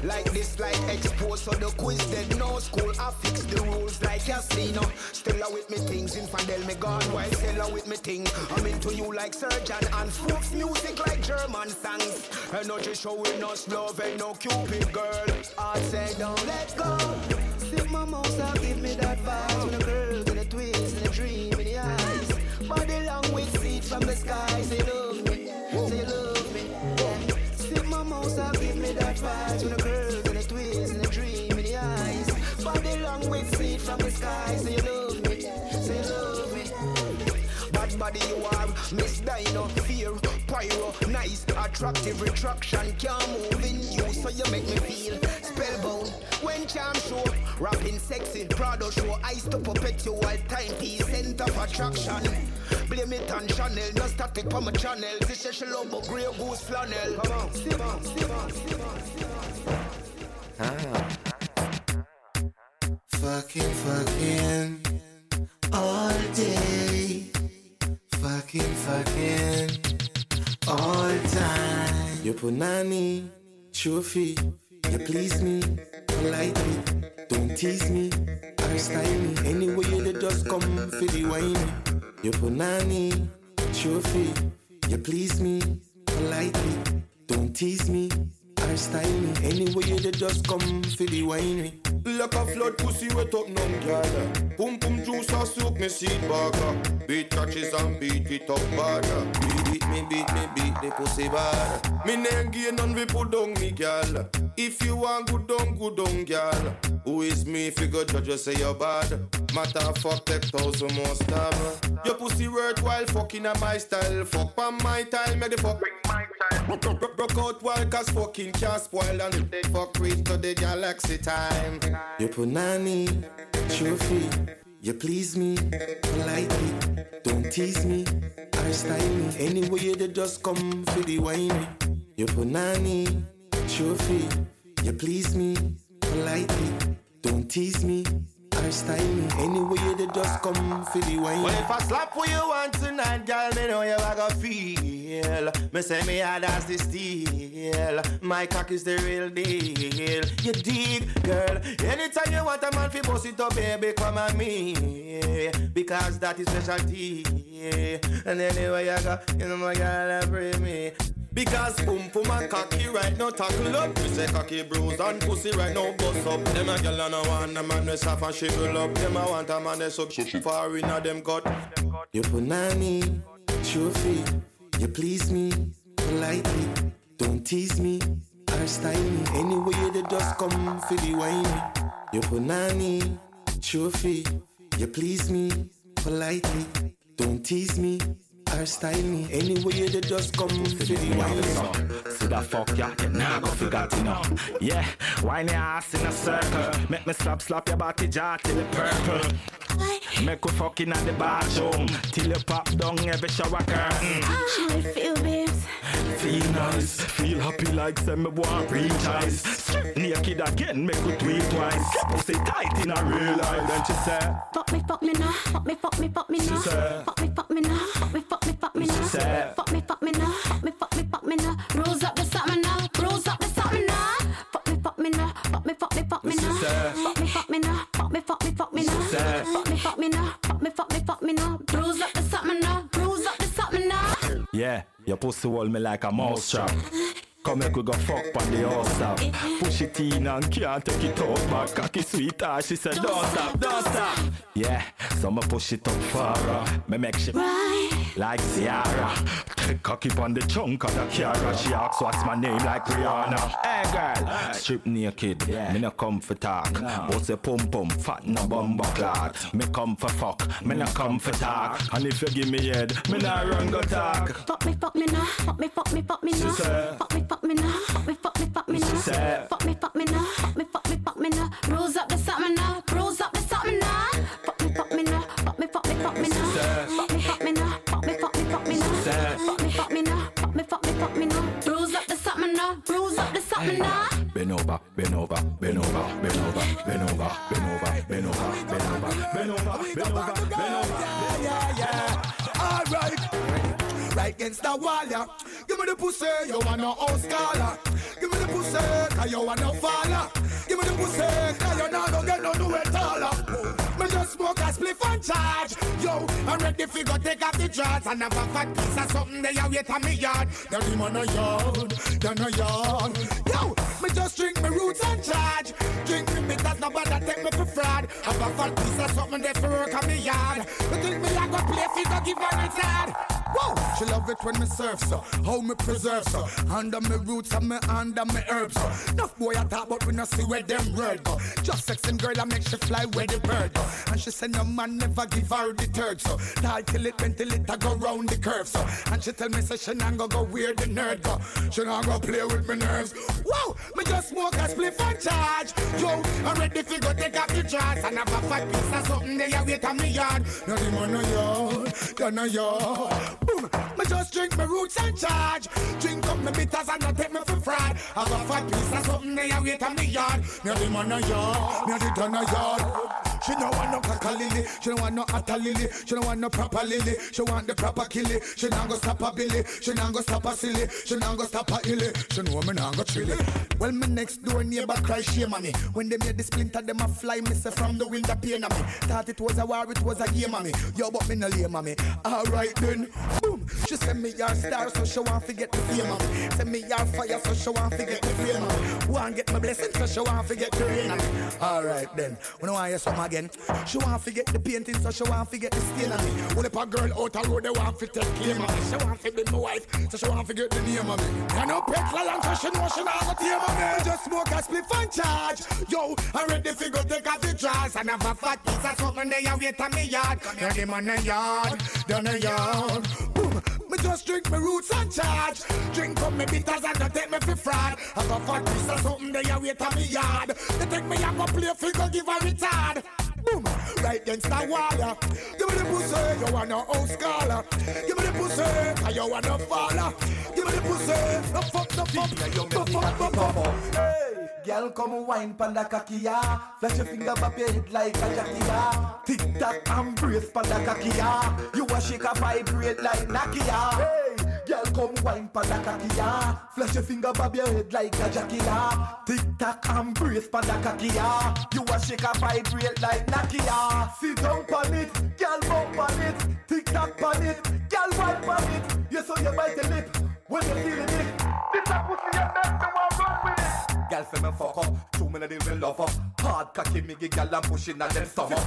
Like this, like expose, so the quiz dead. No school, I fix the rules like casino. Still out with me things, infidel me God, why still out with me things? I'm into you like surgeon and folks music like German songs. And not just showing us love and no cupid girl. I say don't let go. Sip my mouth out, give me that vibe. When the girls in the twist, in the dream, in the eyes. Body language, see it from the sky. Say love me, say love me, yeah. So give me that vibe. When the girls in the twist, in the dream, in the eyes. Body language, see it from the sky. Say you love me, say you love me. Bad body you are, Miss Dino, fear, pyro, nice, attractive, retraction. Can't move in you, so you make me feel spellbound. When charm show, rapping sexy, Prado show, eyes to perpetual timepiece, center of attraction. Blame it on Chanel, no static for my channel. This is Shalomo, Grey Goose flannel. Come on, sip on, sip on, sip on, sip on, sip on. Fucking, fucking, all day. Fucking, fucking, all time. You punani, trophy. You please me, like me, don't tease me, I'm styling. Anyway, you just come for the wine. You punani, trophy. You please me, like me, don't tease me, I'm styling. Anyway, you just come for the wine. Like a flood pussy wet up now, girl. Pum pum juice and soak me seed bagger. Beat catches and beat it up badder. Beat me, beat me, beat the pussy bad. Me name gain and we put down me girl. If you want good down, good down girl. Who is me figure judge you say you're bad. Matter of fuck take thousand more stab. Your pussy worthwhile fucking at my style. Fuck on my time, make the fuck break my time. Broke out while cause fucking can't spoil. And if they fuck with to the galaxy time. You punani, trophy. You please me, like me, don't tease me, I'm styling. Anyway, you just come for the wine. You punani, trophy. You please me, like me, don't tease me, I'm styling. Anyway, you just come for the wine. Well, if I slap what you want tonight, girl, me know you are gonna feel. Me say me hard as the steel. My cock is the real deal. You dig, girl. Anytime you want a man fi boss it up, baby, come at me. Because that is specialty. And anyway, you go, you know my girl, I pray me. Because boom, boom and cocky right now tackle up. We say cocky bros and pussy right now bust up. Them a girl and a want a man that's half and shrivel up. Them a want a man that's so far in a them gut. You punani, trophy. You please me, like me, don't tease me, I'm styling. Anyway, you just come for the wine. You punani, trophy. You please me, politely, don't tease me. I'm styling. Anyway, you just come to the wine. So that fuck ya, you nah go forget you know. Yeah, wine your ass in a circle. Make me slap slap your body jaw till it purple. Make you fucking at the bathroom till you pop down every shower curtain. How I feel, babes? Feel nice, feel happy like some me want reach eyes. Strip naked again, make you tweet twice. Get pussy tight in a real life. Then she say, fuck me, fuck me now, fuck me, fuck me, fuck me now. Fuck me, fuck me now, fuck me, fuck me, fuck me now. Fuck me, fuck me now, fuck me, fuck me, fuck me now. Rose up the something now, rose up the something now. Fuck me, fuck me now, fuck me, fuck me, fuck me now. Fuck me, fuck me now, fuck me, fuck me, fuck me now. Fuck me, fuck me now, fuck me, fuck me, fuck me now. Bruise up the something now, bruise up the something now. Yeah, your pussy hold me like a mousetrap. Come make we go fuck on the horse stop. Push it in and can't take it out back. Cocky sweetheart, she said don't stop, don't stop. Yeah, so me push it up far. Me make shit right. like Ciara. Cocky on the chunk of the Ciara. She asks what's my name like Rihanna. Hey girl, strip naked, yeah. Me no come for talk. What's no. A pum pum, fat no bumba clot. Me come for fuck, me no come for talk. And if you give me head, me no run go talk. Fuck me, fuck me now, fuck me, fuck me, fuck me now. Fuck me, fuck me now, fuck me, fuck me, fuck me now. Fuck me, fuck me now, fuck me, fuck me, fuck me now. Rolls up the something now, rolls up the something now. Fuck me, fuck me now, fuck me, fuck me, fuck me now. Fuck me, fuck me now, fuck me, fuck me, fuck me now. Fuck me, fuck me now, fuck me, fuck me, fuck me now. Rolls up the something now, rolls up the something now. Bend over, bend over, bend over, bend over, bend over, bend over, bend over, bend over, bend over, bend over, bend over. Yeah, yeah, yeah. All right. Right against the wall, yeah. Give me the pussy, you want no old scholar. Give me the pussy, cause you want no faller. Give me the pussy, cause you now don't get no new at all. Me just smoke a spliff and charge. Yo, I'm ready if you go take off the jars. And have a fat piece of something that you wait on me yard. Don't even want no yard, don't know yard. Yo, me just drink me roots and charge. Drink me bitters, nobody take me for fraud. Have a fat piece of something that you work on me yard. You think me I go play if you go give her a yard. Whoa! She love it when me serve, so how me preserve, so under me roots and me under me herbs, so enough boy I talk but we not see where them word go. Just sexing girl I make she fly where the bird go. And she say no man never give her the third, so die till it went till it I go round the curve, so and she tell me say she not go go where the nerd go. She not go play with me nerves. Whoa! Me just smoke a spliff and charge. Yo, I'm ready fi go take off the jars. And have a fat piece of something they a wait on me yard. No the man no yard, don't know yard. Boom! Me just drink my roots and charge. Drink up my bitters and not take me for fraud. I got fat piece of something they a wait on me yard. Me a the man a yard, me a the done a yard. She don't want no caca lily, she don't want no atta lily, she don't want no proper lily, she want the proper killie. She don't go stop a billy, she don't go stop a silly, she don't go stop a illy, she know me don't go trilly. Well, my next door neighbor cry shame on me. When they made the splinter, them a fly me say from the window pain on me. Thought it was a war, it was a game on me. Yo, but me no lame on me. Alright then, boom. She send me your star, so she won't forget the fame on me. Send me your fire, so she won't forget the fame on me. Won't get my blessing, so she won't forget the rain on me. Alright then, we don't want you so much. Again. She won't forget the painting, so she won't forget the skin on me. Only if a girl out a road, they won't forget the claim on me. She won't forget my wife, so she won't forget the name of me. And no pet lion, so she knows she not got the name of me. Just smoke a spliff and charge. Yo, I'm ready to go take off the jars. And have a fat piece of something they a wait on me yard. Now them on the yard, down the yard. Boom. Me just drink my roots and charge. Drink up my bitters and don't take me for fraud. Have a fat piece of something they a wait on me yard. They take me and go play if you go give a retard. Boom. Right against the wall, yeah. Give me the pussy, you want no old scholar. Give me the pussy, cause you want no faller. Give me the pussy, no fuck, no fuck, no fuck, no fuck, no fuck. Hey, girl, come wine panda kakia. Flash your finger back your head like a Jackia. Tick tock and brace panda kakia. You a shake a vibrate like Nakia. Hey, girl, come wine panda kakia. Flash your finger back your head like a Jackia. Tick tock and brace panda kakia. You a shake a vibrate like Nakia. Sit down pan it, girl bump on it. Tick tock pan it, girl wipe on it. You saw you bite the lip when you feel it. This a pussy you make me want run with it. Girl say me fuck up, two men they will love up. Hard cocky me give girl and pushing and then stomach.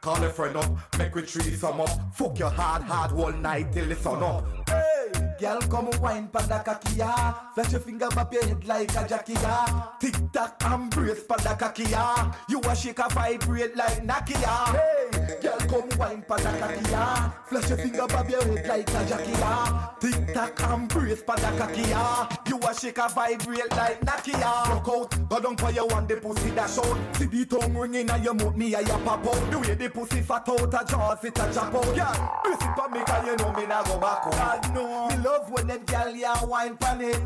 Call a friend up, make we threesome up. Fuck your hard hard all night till the sun up. Hey, girl come wine panda kakia. Flash your finger back your head like a Jackia. Tick tock and brace panda kakia. You a shake a vibrate like Nakia. Hey, girl come wine panda kakia. Flash your finger back your head like a Jackia. Tick tock and brace panda kakia. You a shake a vibrate like Nakia. Rock out, go down for you and the pussy dash out. See the tongue ringing and you mouth me and you pop out. The way the pussy fat out a jaws it a chop out. Yeah, pussy for me 'cause you know me nah go back out. No, me love when them gyal ya wine pan it.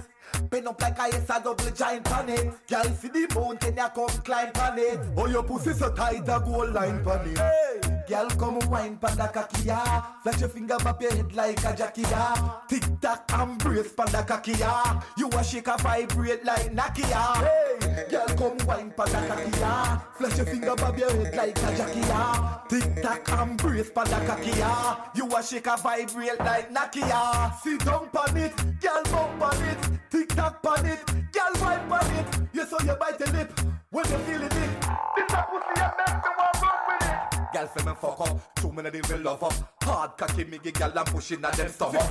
Bend up like I is a double giant pan it. Gyal see the mountain ya come climb pan it. Oh your pussy so tight a gold line pan it. Hey, gyal come wine panda kakia. Flash your finger back your head like a Jackia. Tick tock and brace panda kakia. You a shake a vibrate like Nakia. Hey, gyal come wine panda kakia. Flash your finger back your head like a Jackia. Tick tock and brace panda kakia. You a shake a vibrate like Nakia. See down pan it, gyal bump on it. Tick tock pan it, gyal wipe on it. You saw you bite the lip when you feel it. This a pussy you make me want run with it. girl say me fuck up. Too many they will love up. Hard cocky me give girl and pushing at them stomach.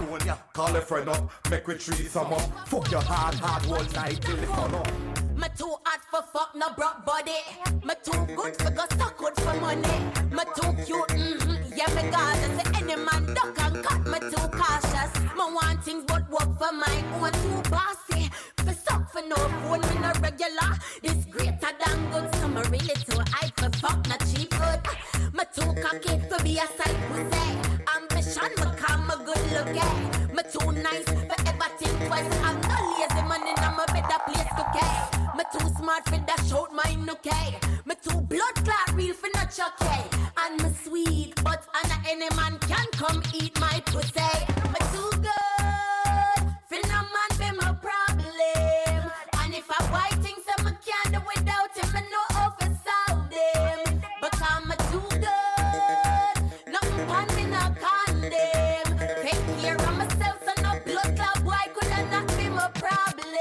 Call a friend up, make we threesome up. Fuck your hard, hard all night till it's on up. Me too hot for fuck, no broke body. Me too good for go so good for money. Me too cute, mm-hmm, yeah, me gorgeous. Any man duck and cut, me too cautious. Me want things but work for my own. Too bossy, for suck for no phone. Me no regular, this greater than good. So me really too high for fuck, not cheap good. Me too cocky for be a side pussy. Ambition, me calm, me good look, yeah. Me too nice for ever think twice. I'm no lazy man in a better place to care. Me too smart for dash out mine, okay. Me too blood clot real for not okay. And me sweet, but not any man can come eat my pussy. Me too good, for no man be my problem. And if I buy things that me can't do without him, I know how to solve them. But I'm too good, nothing on me no condemn. Take care of myself, so no blood clot boy could not be my problem.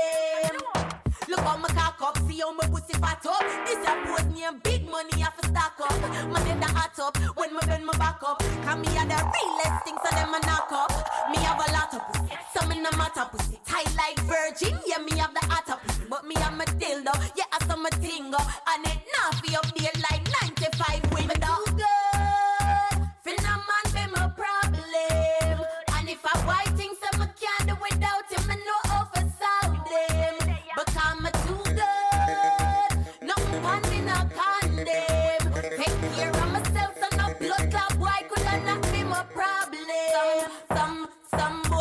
Look how my cock up, see how my pussy fat up. This a pose name, big money have to stack up. My head a hot up, when my bend my back up. Cause me a the realest thing, so them a knock up. Me have a lot of pussy, so me no matter pussy. Tight like virgin, yeah, me have the hot pussy. But me have my dildo, yeah, I saw my tingo. And it now be up there like ninety-five window. Me too good, for no man be my problem. And if I buy things, so me can't do without him, I know how to solve them. But I'm too good, no one in a condemn. Take care of myself, so no blood clot boy could not be my problem. Some, some, some boy, a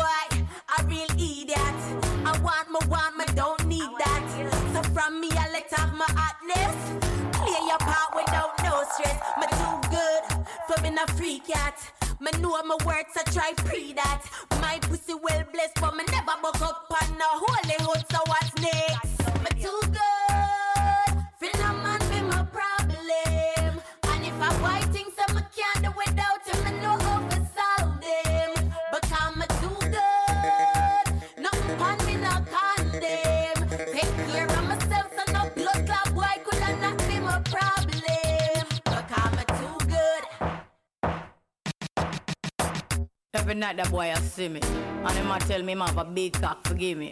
real idiot. I want my want, me don't need that. So from me, I let have my hotness. Play your part without no stress. Me too good for being a freak cat. Me know my words, I try pre that. My pussy well blessed, but me never buck up on no holy hood, so what's next? Me too good, feel no man be my problem. And if I buy things, I can't do without him, I know how to solve them. But I'm too good, nothing on me no condemn. Take care of myself, so no blood clot boy could not be my problem. But I'm too good. Every night that boy I see me, and him a tell me him have a big cock, forgive me.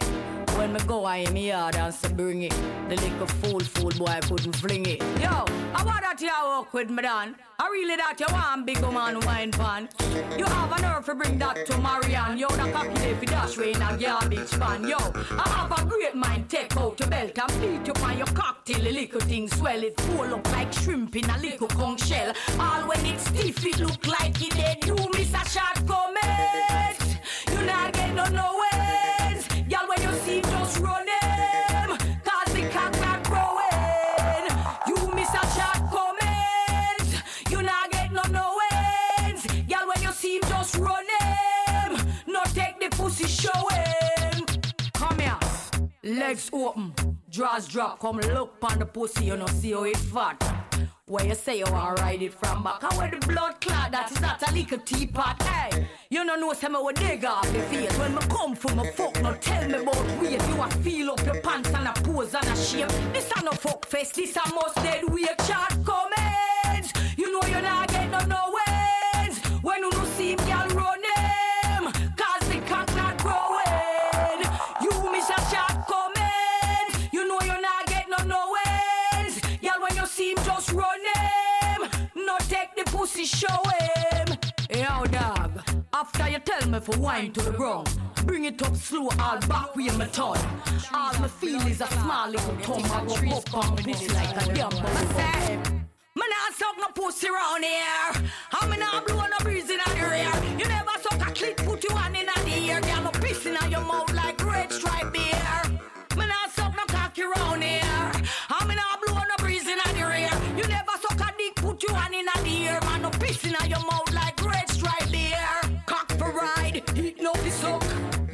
When me go I him yard and say bring it, the little fool fool boy I couldn't fling it. Yo, I want that you walk with me dan, I really that you want big man wine pan. You have a nerve to bring that to Marianne, yo that cocky day fi dash way in a garbage pan. Yo, I have a great mind, take out your belt and beat you on your cock till the little thing swell. It fall up like shrimp in a little conch shell. All when it's stiff it look like it dead, you miss a shot go. You not get no noise. Y'all when you see just run him, cause the cock not growing. You miss a shot comment. You not get no noise. Y'all when you see just run him, no take the pussy showing. Come here, legs open, draws drop. Come look pon the pussy, you know see how it fat. Where you say you want to ride it from back, and where the blood clot, that is not a little teapot, hey. You don't know some I dig off the face. When me come from a fuck, no tell me about weight. You a feel up your pants and a pose and a shape. This a no fuck face, this a must dead weird chat comments. You know you not get no no wins. When you no see him, y'all run him, cause the cock not growing. You miss a chat comment. You know you not get no no wins. Y'all when you see him, just run. Pussy show him. Yo dog, after you tell me for wine to the ground, bring it up slow, I'll back with my tongue. All me feel is a small little tongue. I go up on me this like a damn bubble. I say, me nah suck no pussy round here, and me nah blow no breeze in the rear. You never suck a clit, put you hand in the ear. Damn a piss in your mouth like red stripe beer. Me nah suck no cocky round here, and me nah blow no breeze in the rear. You never suck a dick, put you hand in the ear. No pissing out your mouth like red stripe there. Cock for ride, eat no fi suck.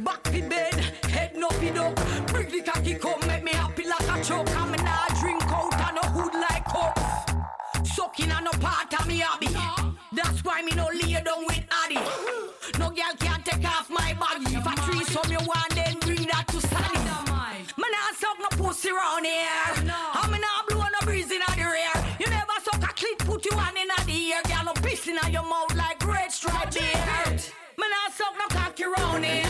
Back fi bed, head no fi duck. Bring the cocky come, make me happy like a choke. I'm in a drink out and a hood like cup. Sucking on no part of me hobby. That's why me no lay down with Addy. No girl can't take off my baggy. If I threesome you want, then bring that to Sally. Man, I suck no pussy round here. I'm in a blow no breeze in the rear. You never suck a clit, put you on in a body here, girl, I'm pissing on your mouth like red stripe beer. Me nah suck no cocky round here,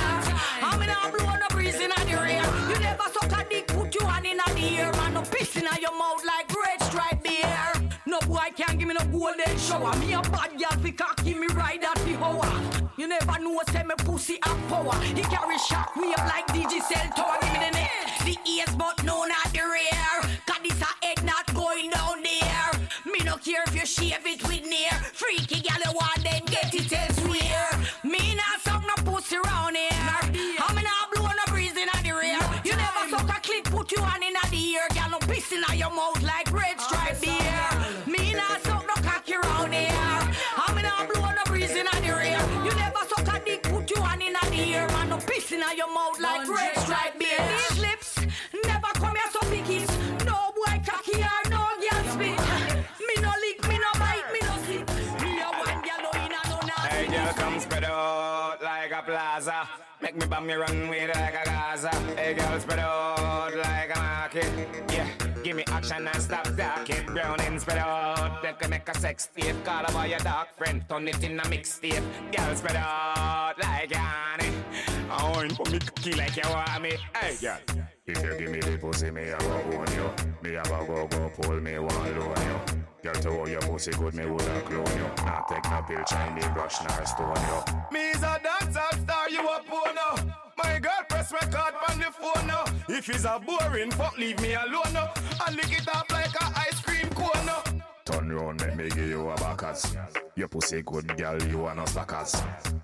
and me nah blow no breeze in the rear. You never suck a dick, put you hand in the ear, and I'm pissing on your mouth like red stripe beer. No boy can't give me no golden shower. Me a bad girl, fi cocky, me ride at the hour. You never know, say me pussy have power. He carry shock me up like D J cell tower. Give me the neck, the ears, but no not the rear. Cause this a head not going down there. Me no care if you shave it with near. Freaky gal you want, then get it elsewhere. Me not suck no pussy round here. I me not blow no breeze in the rear. You never suck a click, put you hand in the ear. Gal no pissing on your mouth like red stripe beer. Me not suck no cocky round here. I me not blow no breeze in the rear. You never suck a dick, put you hand in the ear. Man no pissing on your mouth like red stripe beer. These lips never come here so pickies. No boy cocky or no girl spit. Spread out like a plaza, make me bum me runway like a Gaza. Hey girl, spread out like a market, yeah. Give me action and stop talking. Brown and spread out, they can make a sex tape. Call about your dark friend, turn it in a mixtape. Girl, spread out like a honey. I want to make you like you want me. Hey girl, if you give me the pussy, me I will own you. Me I will go go pull me one loan you. Girl, to hold your pussy good, me woulda clone you. Nah take no pill, shine me brush, nor stone you. Me's a dancer star, you a porno. My girl press record on the phone now. If he's a boring fuck, leave me alone now. I lick it up like a ice cream cone now. Turn round, make me give you a backers. Your pussy good, girl, you are no slackers.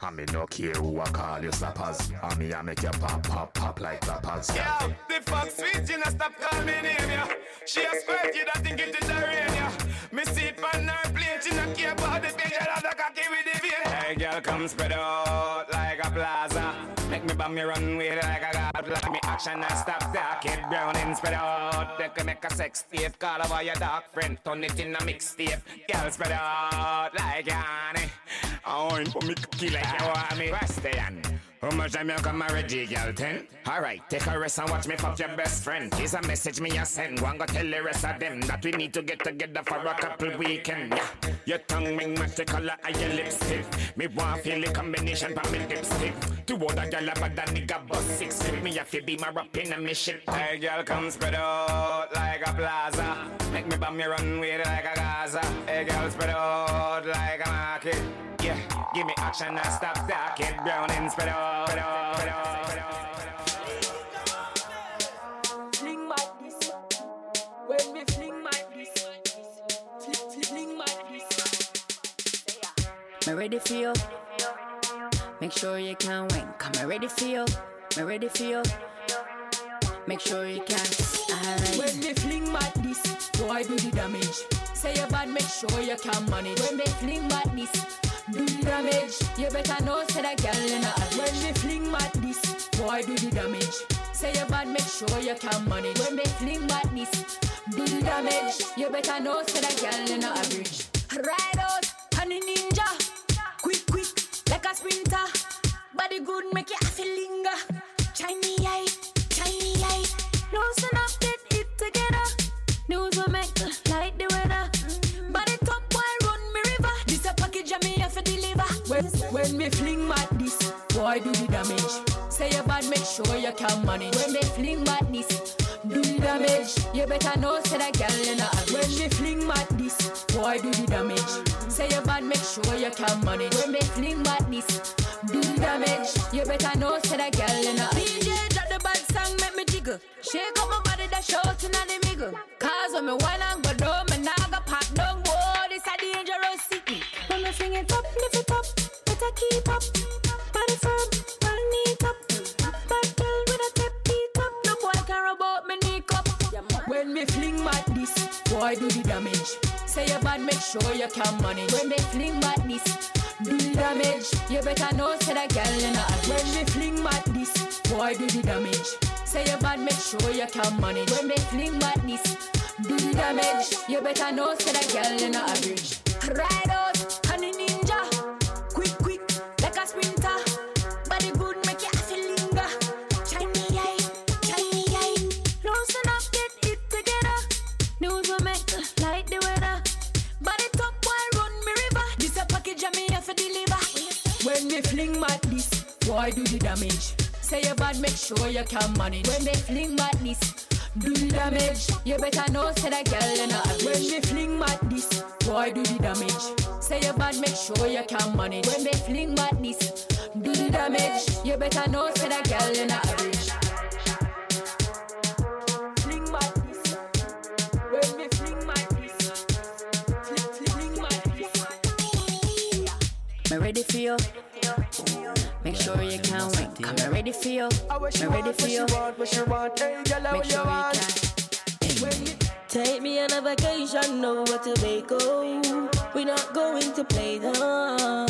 I me no care who I call you slappers. I me I make you pop, pop, pop like clappers. Yeah, the fuck sweet, you not stop calling me name, yeah. She a squirt, you don't think it is a rain, yeah. Me sit on her plane, she not care about the bitch, you not the cocky with the vein. Hey girl, come spread out like a plaza. Make me bum me runway like a god. Like me action, I stop talking. Brown and spread out, they can make a sex tape. Call over your dark friend, turn it in a mixtape. Girl, spread out like a honey. I want to make you like you want me. Christian, how much time you come already, girl, ten? Alright, take a rest and watch me fuck your best friend. Here's a message me a send. One go tell the rest of them that we need to get together for a couple weekend. Yeah. Your tongue ring match the color of your lipstick. Me want feel the combination for me dipstick. Two other girl about that nigga bus six. Trip me if you be my rapping and me shit. Hey girl, come spread out like a plaza. Make me bum your runway like a Gaza. Hey girl, spread out like a market. Yeah, give me action and stop talking. Brown and spread out, spread out, spread out, spread out. Fling my piece. When me fling my piece. Fling my piece. Me ready for you. Make sure you can wink. I'm ready for you. I'm ready for you. Make sure you can. Right. When me fling my this, boy do the damage. Say your bad, make sure you can manage. When me fling my this, do the damage. You better know say that girl in a average. When me fling my this, boy do the damage. Say your bad, make sure you can manage. When me fling my this, do the damage. You better know say that girl in a average. Ride out, honey ninja, quick quick like a sprinter. Body good, make you a linger. Shiny eye, shiny eye. No sooner get it together. News will make the light the weather. Mm-hmm. Body top boy run me river. This a package of me have to deliver. When, when me fling madness, boy do the damage. Say your bad, make sure you can manage. When me fling madness, do the damage. You better know say that girl in a average. When me fling madness, boy do the damage. Say your bad, make sure you can manage. When me fling madness, do the damage. You better know say that girl in a average. D J drop the bad song, make me jiggle. Shake up my body, that short in the miggle. Cause when me wine and go down, me naga pop down. Whoa, this a dangerous city. When me fling it up, lift it up, better keep up. Body firm, body neat up. Bad girl with a tip beat up. No boy care about me knee cup. When me fling madness, boy do the damage. Say your bad, make sure you can manage. When me fling madness, do the damage. You better know say that girl in a average. When me fling madness, boy do the damage. Say your bad, make sure you can manage. When me fling madness, do the damage. You better know say that girl in a average. Ride out, honey ninja, quick quick like a sprinter. Body good, make you a linger. Shiny eye, shiny eye. Close enough, get it together. News will make the light the weather. Body top boy run me. they fling madness, why do the damage? Say you're bad, make sure you can manage. When they fling madness, do the damage. You better know, say that girl you're not average. When they fling madness, why do the damage? Say you're bad, make sure you can manage. When they fling madness, do the damage. You better know, say that girl you're not average. I'm ready for you. Make sure you can wait. I'm ready for you. I'm ready for you. Make sure you can. Take me on a vacation, know where to make go. We're not going to play dumb.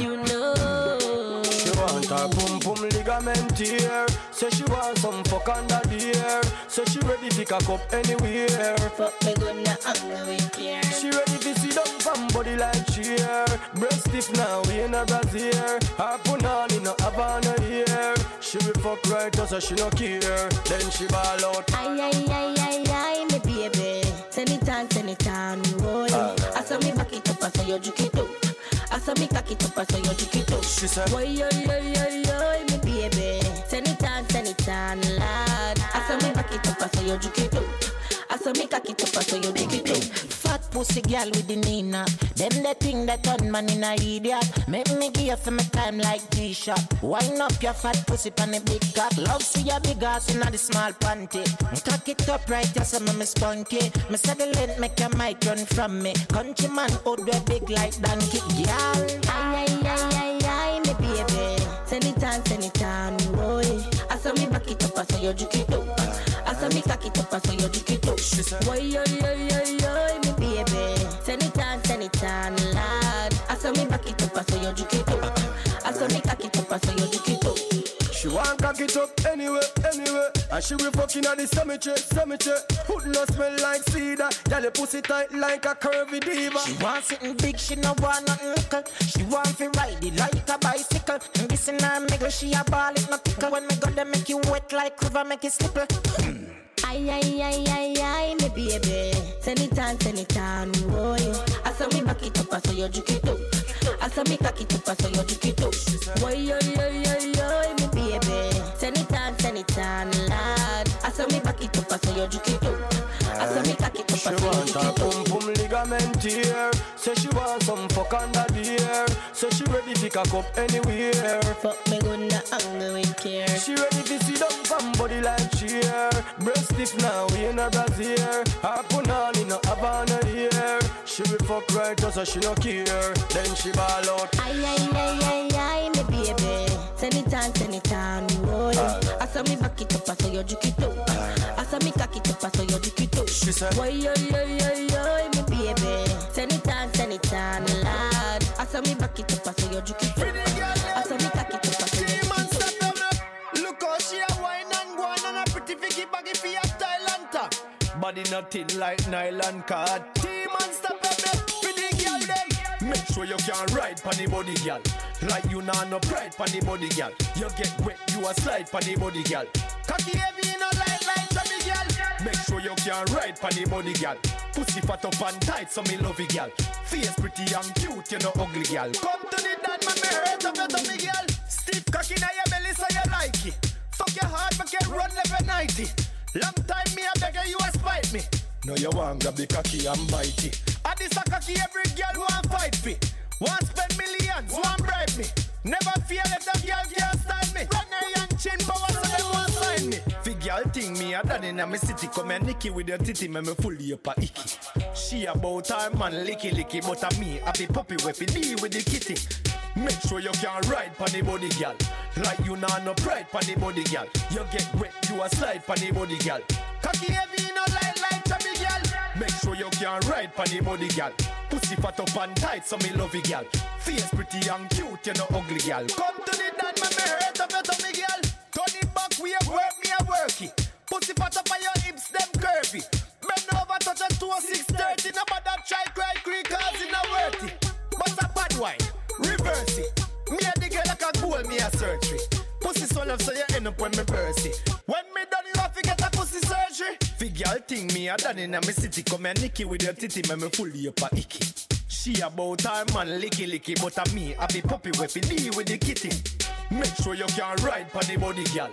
You know. She want her boom boom ligament here. Say she want some fuck under the air. Say she ready to pick a cup anywhere. Fuck me good now, I'm going here. She ready to see them from body like cheer. Breast stiff now, we in a brazier. Her punani no Havana here. She will fuck right so she no care. Then she ball out. Ay, ay, ay, ay, ay, me baby. Send it on, send it on, boy. I saw me back it up, I saw you juke it up. I saw me cock it up, I saw you juke it up. She said, oy, oy, oy, oy, oy, me baby. Send it on, send it on, lad. I saw me back it up, I saw you juke it up. I saw me cock it up, I saw you juke it up. Fat pussy girl with the Nina. Them the thing that turn man in a idiot. Make me give for my time like G-Shop. Wind up your fat pussy pan a big cock. Love see your big ass in a the small panty. Cock it up right just so me spunky. Me say the length make your mic run from me. Countryman out there big like donkey. Girl, ay, ay, ay, ay, ay, me baby. Send it on, send it on, boy. I saw me back it up, I saw you juke it up. I saw me cock it up, I saw you juke it up. Boy, yo, yo, yo, yo, me baby. Send it on, send it on, lad. I saw me back it up, I saw you juke it up. I saw me cock it up, I saw you juke it up. She want cock it up anyway, anyway. And she will fucking at the cemetery, cemetery. Hood no smell like cedar. Girl, your pussy tight like a curvy diva. She want something big, she no want nothing little. She want fi ride it like a bicycle. And this and I make her, she a ball it no tickle. When me go there make you wet like river, make you slipper. Ay, ay, ay, ay, ay, me baby. Send it on, send it on, boy. I saw me back it up, I saw you juke it up. I saw me cock it up, I saw you juke it up. Boy, yo, yo, yo, yo, me baby. Send it on, send it on, lad. I saw me back it up, I saw you juke it up. I saw me cock it up, I saw you juke it up. Boom, boom, ligament here. Say she want some fuck under the air. Say she ready to cock up anywhere. Fuck me good now, I'm going care. She ready to see them from body like cheer. Breast stiff now, we in a brazier. Her punani no Havana here. She will fuck right so she no care. Then she ball out. Ay, ay, ay, ay, ay, me baby. Send it on, send it on, boy. I saw me back it up, I saw you juke it up. I saw me cock it up, I saw you juke it up. She said, oy, oy, oy, oy, oy, me baby. Send it on, send it on, lad. I saw me back it up, I saw you juke it up. I saw me cock it up, I saw you juke it up. Look how she a wine and go on and a pretty figgy baggy for your style and talk. Body nothing like nylon card. Team and stop baby, pretty girl them. Make sure you can ride pan the body girl. Like you nah no pride pan the body girl. You get wet, you a slide pan the body girl. Cocky heavy in a light like chubby girl. Make sure you can ride pan the body girl. Pussy fat up and tight so me love you girl. Face pretty and cute, you no ugly girl. Come to the dance man, me hurt up your tummy girl. Stiff cocky na your belly so you like it. Fuck your heart make you run level ninety. Long time me a beggar you a spite me. No you want grab the cocky and bite it. And this a cocky every girl want fight me. Want spend millions, want bribe me. Never fear let a girl can't style me. Run a and chin power so they won't sign me. Fig girl think me a daddy na me city. Come and nicky with your titty me me fully up a icky. She about her man licky licky. But a me a be puppy with fi deal with the kitty. Make sure you can ride pan the body girl. Like you nah no pride pan the body girl. You get wet, you a slide pan the body girl. Cocky heavy no light like chubby girl. Make sure you can ride pan the body girl. Pussy fat up and tight so me love you girl. Face pretty and cute, you no ugly girl. Come to the dance man, me hurt up your tummy girl. Turn it back, we a work, me a work it. Pussy fat up on your hips, them curvy. Men over touch and two six thirty. No bother try cry creek cause it not worth it. But a bad wine. Reverse it. Me and the girl I can call me a surgery. Pussy so love so you end up when me burst it. When me done you have to get a pussy surgery. Fig girl thing me a done in a me city. Come and nicky with your titty me me fully up a icky. She about her man licky licky, but a me a be puppy weapon deal with the kitty. Make sure you can ride for the body girl,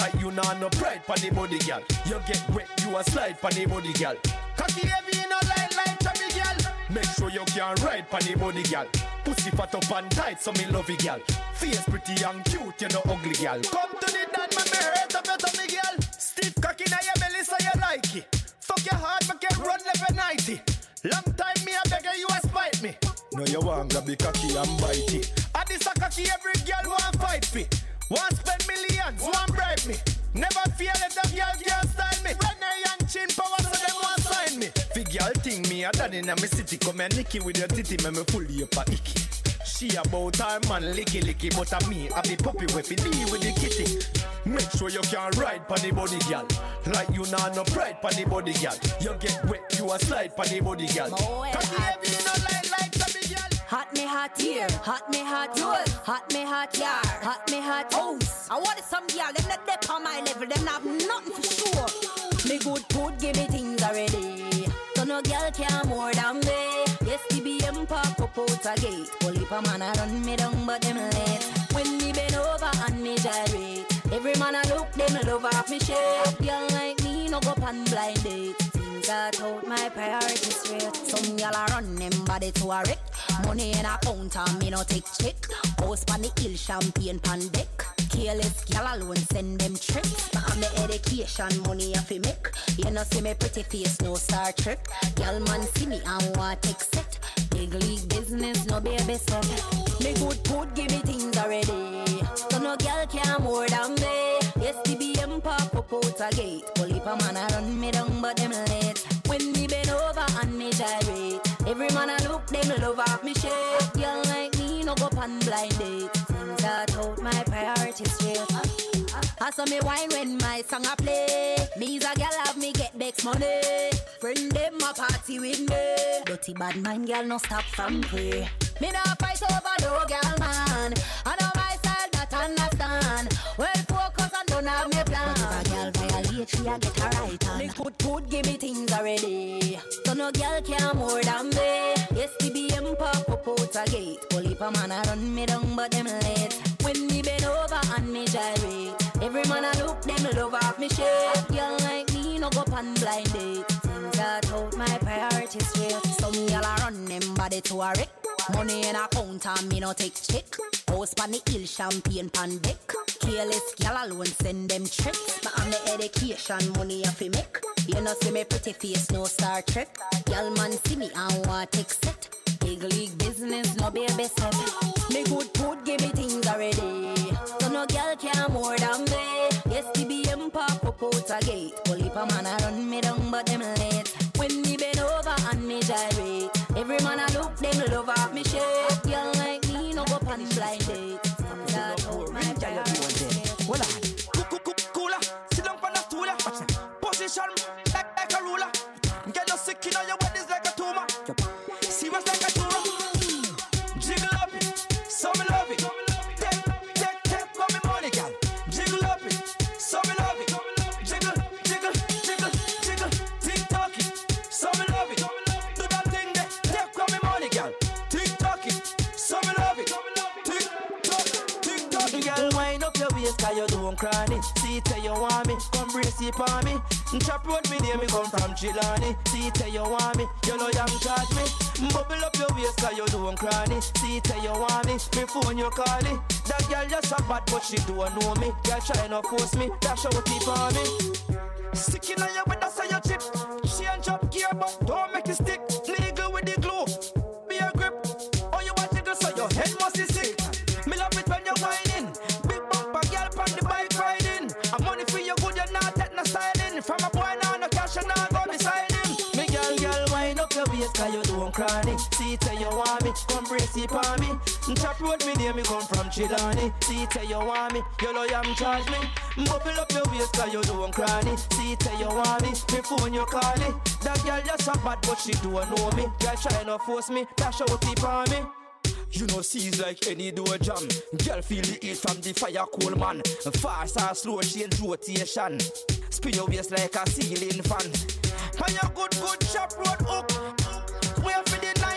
like you nah no pride for the body girl. You get wet, you a slide for the body girl. Cocky heavy in a light like chubby girl. Make sure you can ride for the body girl. Pussy fat up and tight, so me love you girl. Face pretty and cute, you no ugly girl. Come to the dance, make me hurt up your tummy girl. Stiff cocky in your belly, so you like it. Fuck your heart, make it run level ninety. Long time me a beggar, you a spite me. No, you want grab the cocky and bite it. And this a cocky every girl want fight me. Want spend millions, want bribe me. Never fear let a girl girl style me. Run her young chin power so them want sign me. Fig girl thing me a dad in a me city. Come and nicky with your titty, me me pull you up a icky. She about her man licky licky, but a me a be puppy with fi deal with the kitty. Make sure you can ride pa the body girl, like you nah no pride pa the body girl. You get wet, you a slide pa the body girl. Cocky heavy you no light like chubby girl. Hot me hot here, hot me hot door, hot me hot yard, hot me hot house. I wanted some girl, them not dep on my level, them have nothing for sure. Me good food, give me things already, so no girl care more than me. Yes, T B M pop up out a gate, only for man a run me down but them late. When me bend over and me gyrate, every man I look, them love off me shape. Girl like me, no go pan blind date. Things that out my priorities straight. Some y'all a run them body to a wreck. Money in a count and me no take check. House pan the hill, champagne pan deck. Careless girl alone send them trips. Back on the education, money I fi make. You no see me pretty face, no Star Trek. Girl man see me and want take set. Big league business, no baby son. Me good food, give me things already, so no girl care more than me. Yes, T B M pop up out a gate, only for man a run me down but them late. When me bend over and me gyrate, every man a look, them love off me shape. Girl like me, no go pan blind date. Things that out my priorities straight. I saw me wine when my song a play. Me's a girl have me get next money. Friend them a party with me. Dirty bad mind girl no stop from pray. Me no fight over no girl man. I know myself that understand. Well focus and don't have me plan. If a girl violate she a get her right on. Me good food give me things already, so no girl care more than me. Yes, T B M pop up out a gate, only for man a run me down but them late. When me bend over and me gyrate, every man I look, them love off me shape. Girl like me, no go pan blind date. Things that out my priorities straight. Some y'all a run them body to a wreck. Money in a count and me no take check. House pan the hill, champagne pan deck. Careless girl alone send them trips. But on the education, money I fi make. You no see me pretty face, no Star Trek. Girl man see me and want take set. Big league business, no baby set. Me good food, give me things already, so no girl care more than me. Yes, T B M pop up out a gate, only for man a run me down but them late. When me bend over and me gyrate, every man a look, them love off me shape. Girl like me, no go pan blind date. That out my priorities. Hold on, cook, cook, cooler. Sit down on the stool, position like like a ruler. Get no sick in your body like a tumor. See what's like a tumor. Jiggle up it, so me love it. Take, take, take for me money, girl. Jiggle up it, so me love it. Jiggle, jiggle, jiggle, jiggle. Tick tock it, so me love it. Do that thing there, take for me money, girl. Tick tock it, so me love it. Tick tock, tick tock it, girl. Wind up your waist 'cause you don't cry it. See tell you want me, come brace it for me. Chop road me there, me come from Chilani. See tell you want me, you know you charge me. Bubble up your waist 'cause you don't cranny. See tell you want me, me phone you call it. That girl just a bad but she don't know me. Girl try not force me, dash out it for me. Sticking on your with that's how you chip. She and chop gear but don't make it stick. Nigga with the glue, be a grip. Oh you want jiggle so your head must be sick. Me love it when you're whining. Big bumper girl on the bike riding. I'm money for you good, you're not that no styling. From a boy now no cash and I go beside him. Me girl, girl, wind up your waist 'cause you don't cranny. See tell you want me, come brace it for me. Chop road me there, me come from Chilani. See tell you want me, you know you charge me. Bubble up your waist 'cause you don't cranny. See tell you want me, me phone you call it. That girl just a bad but she don't know me. Girl try not force me, dash out it for me. You know she's like any door jam. Girl feel the heat from the fire cool man. Fast and slow change rotation. Spin your waist like a ceiling fan. And your good good chop road hook. Wait for the night.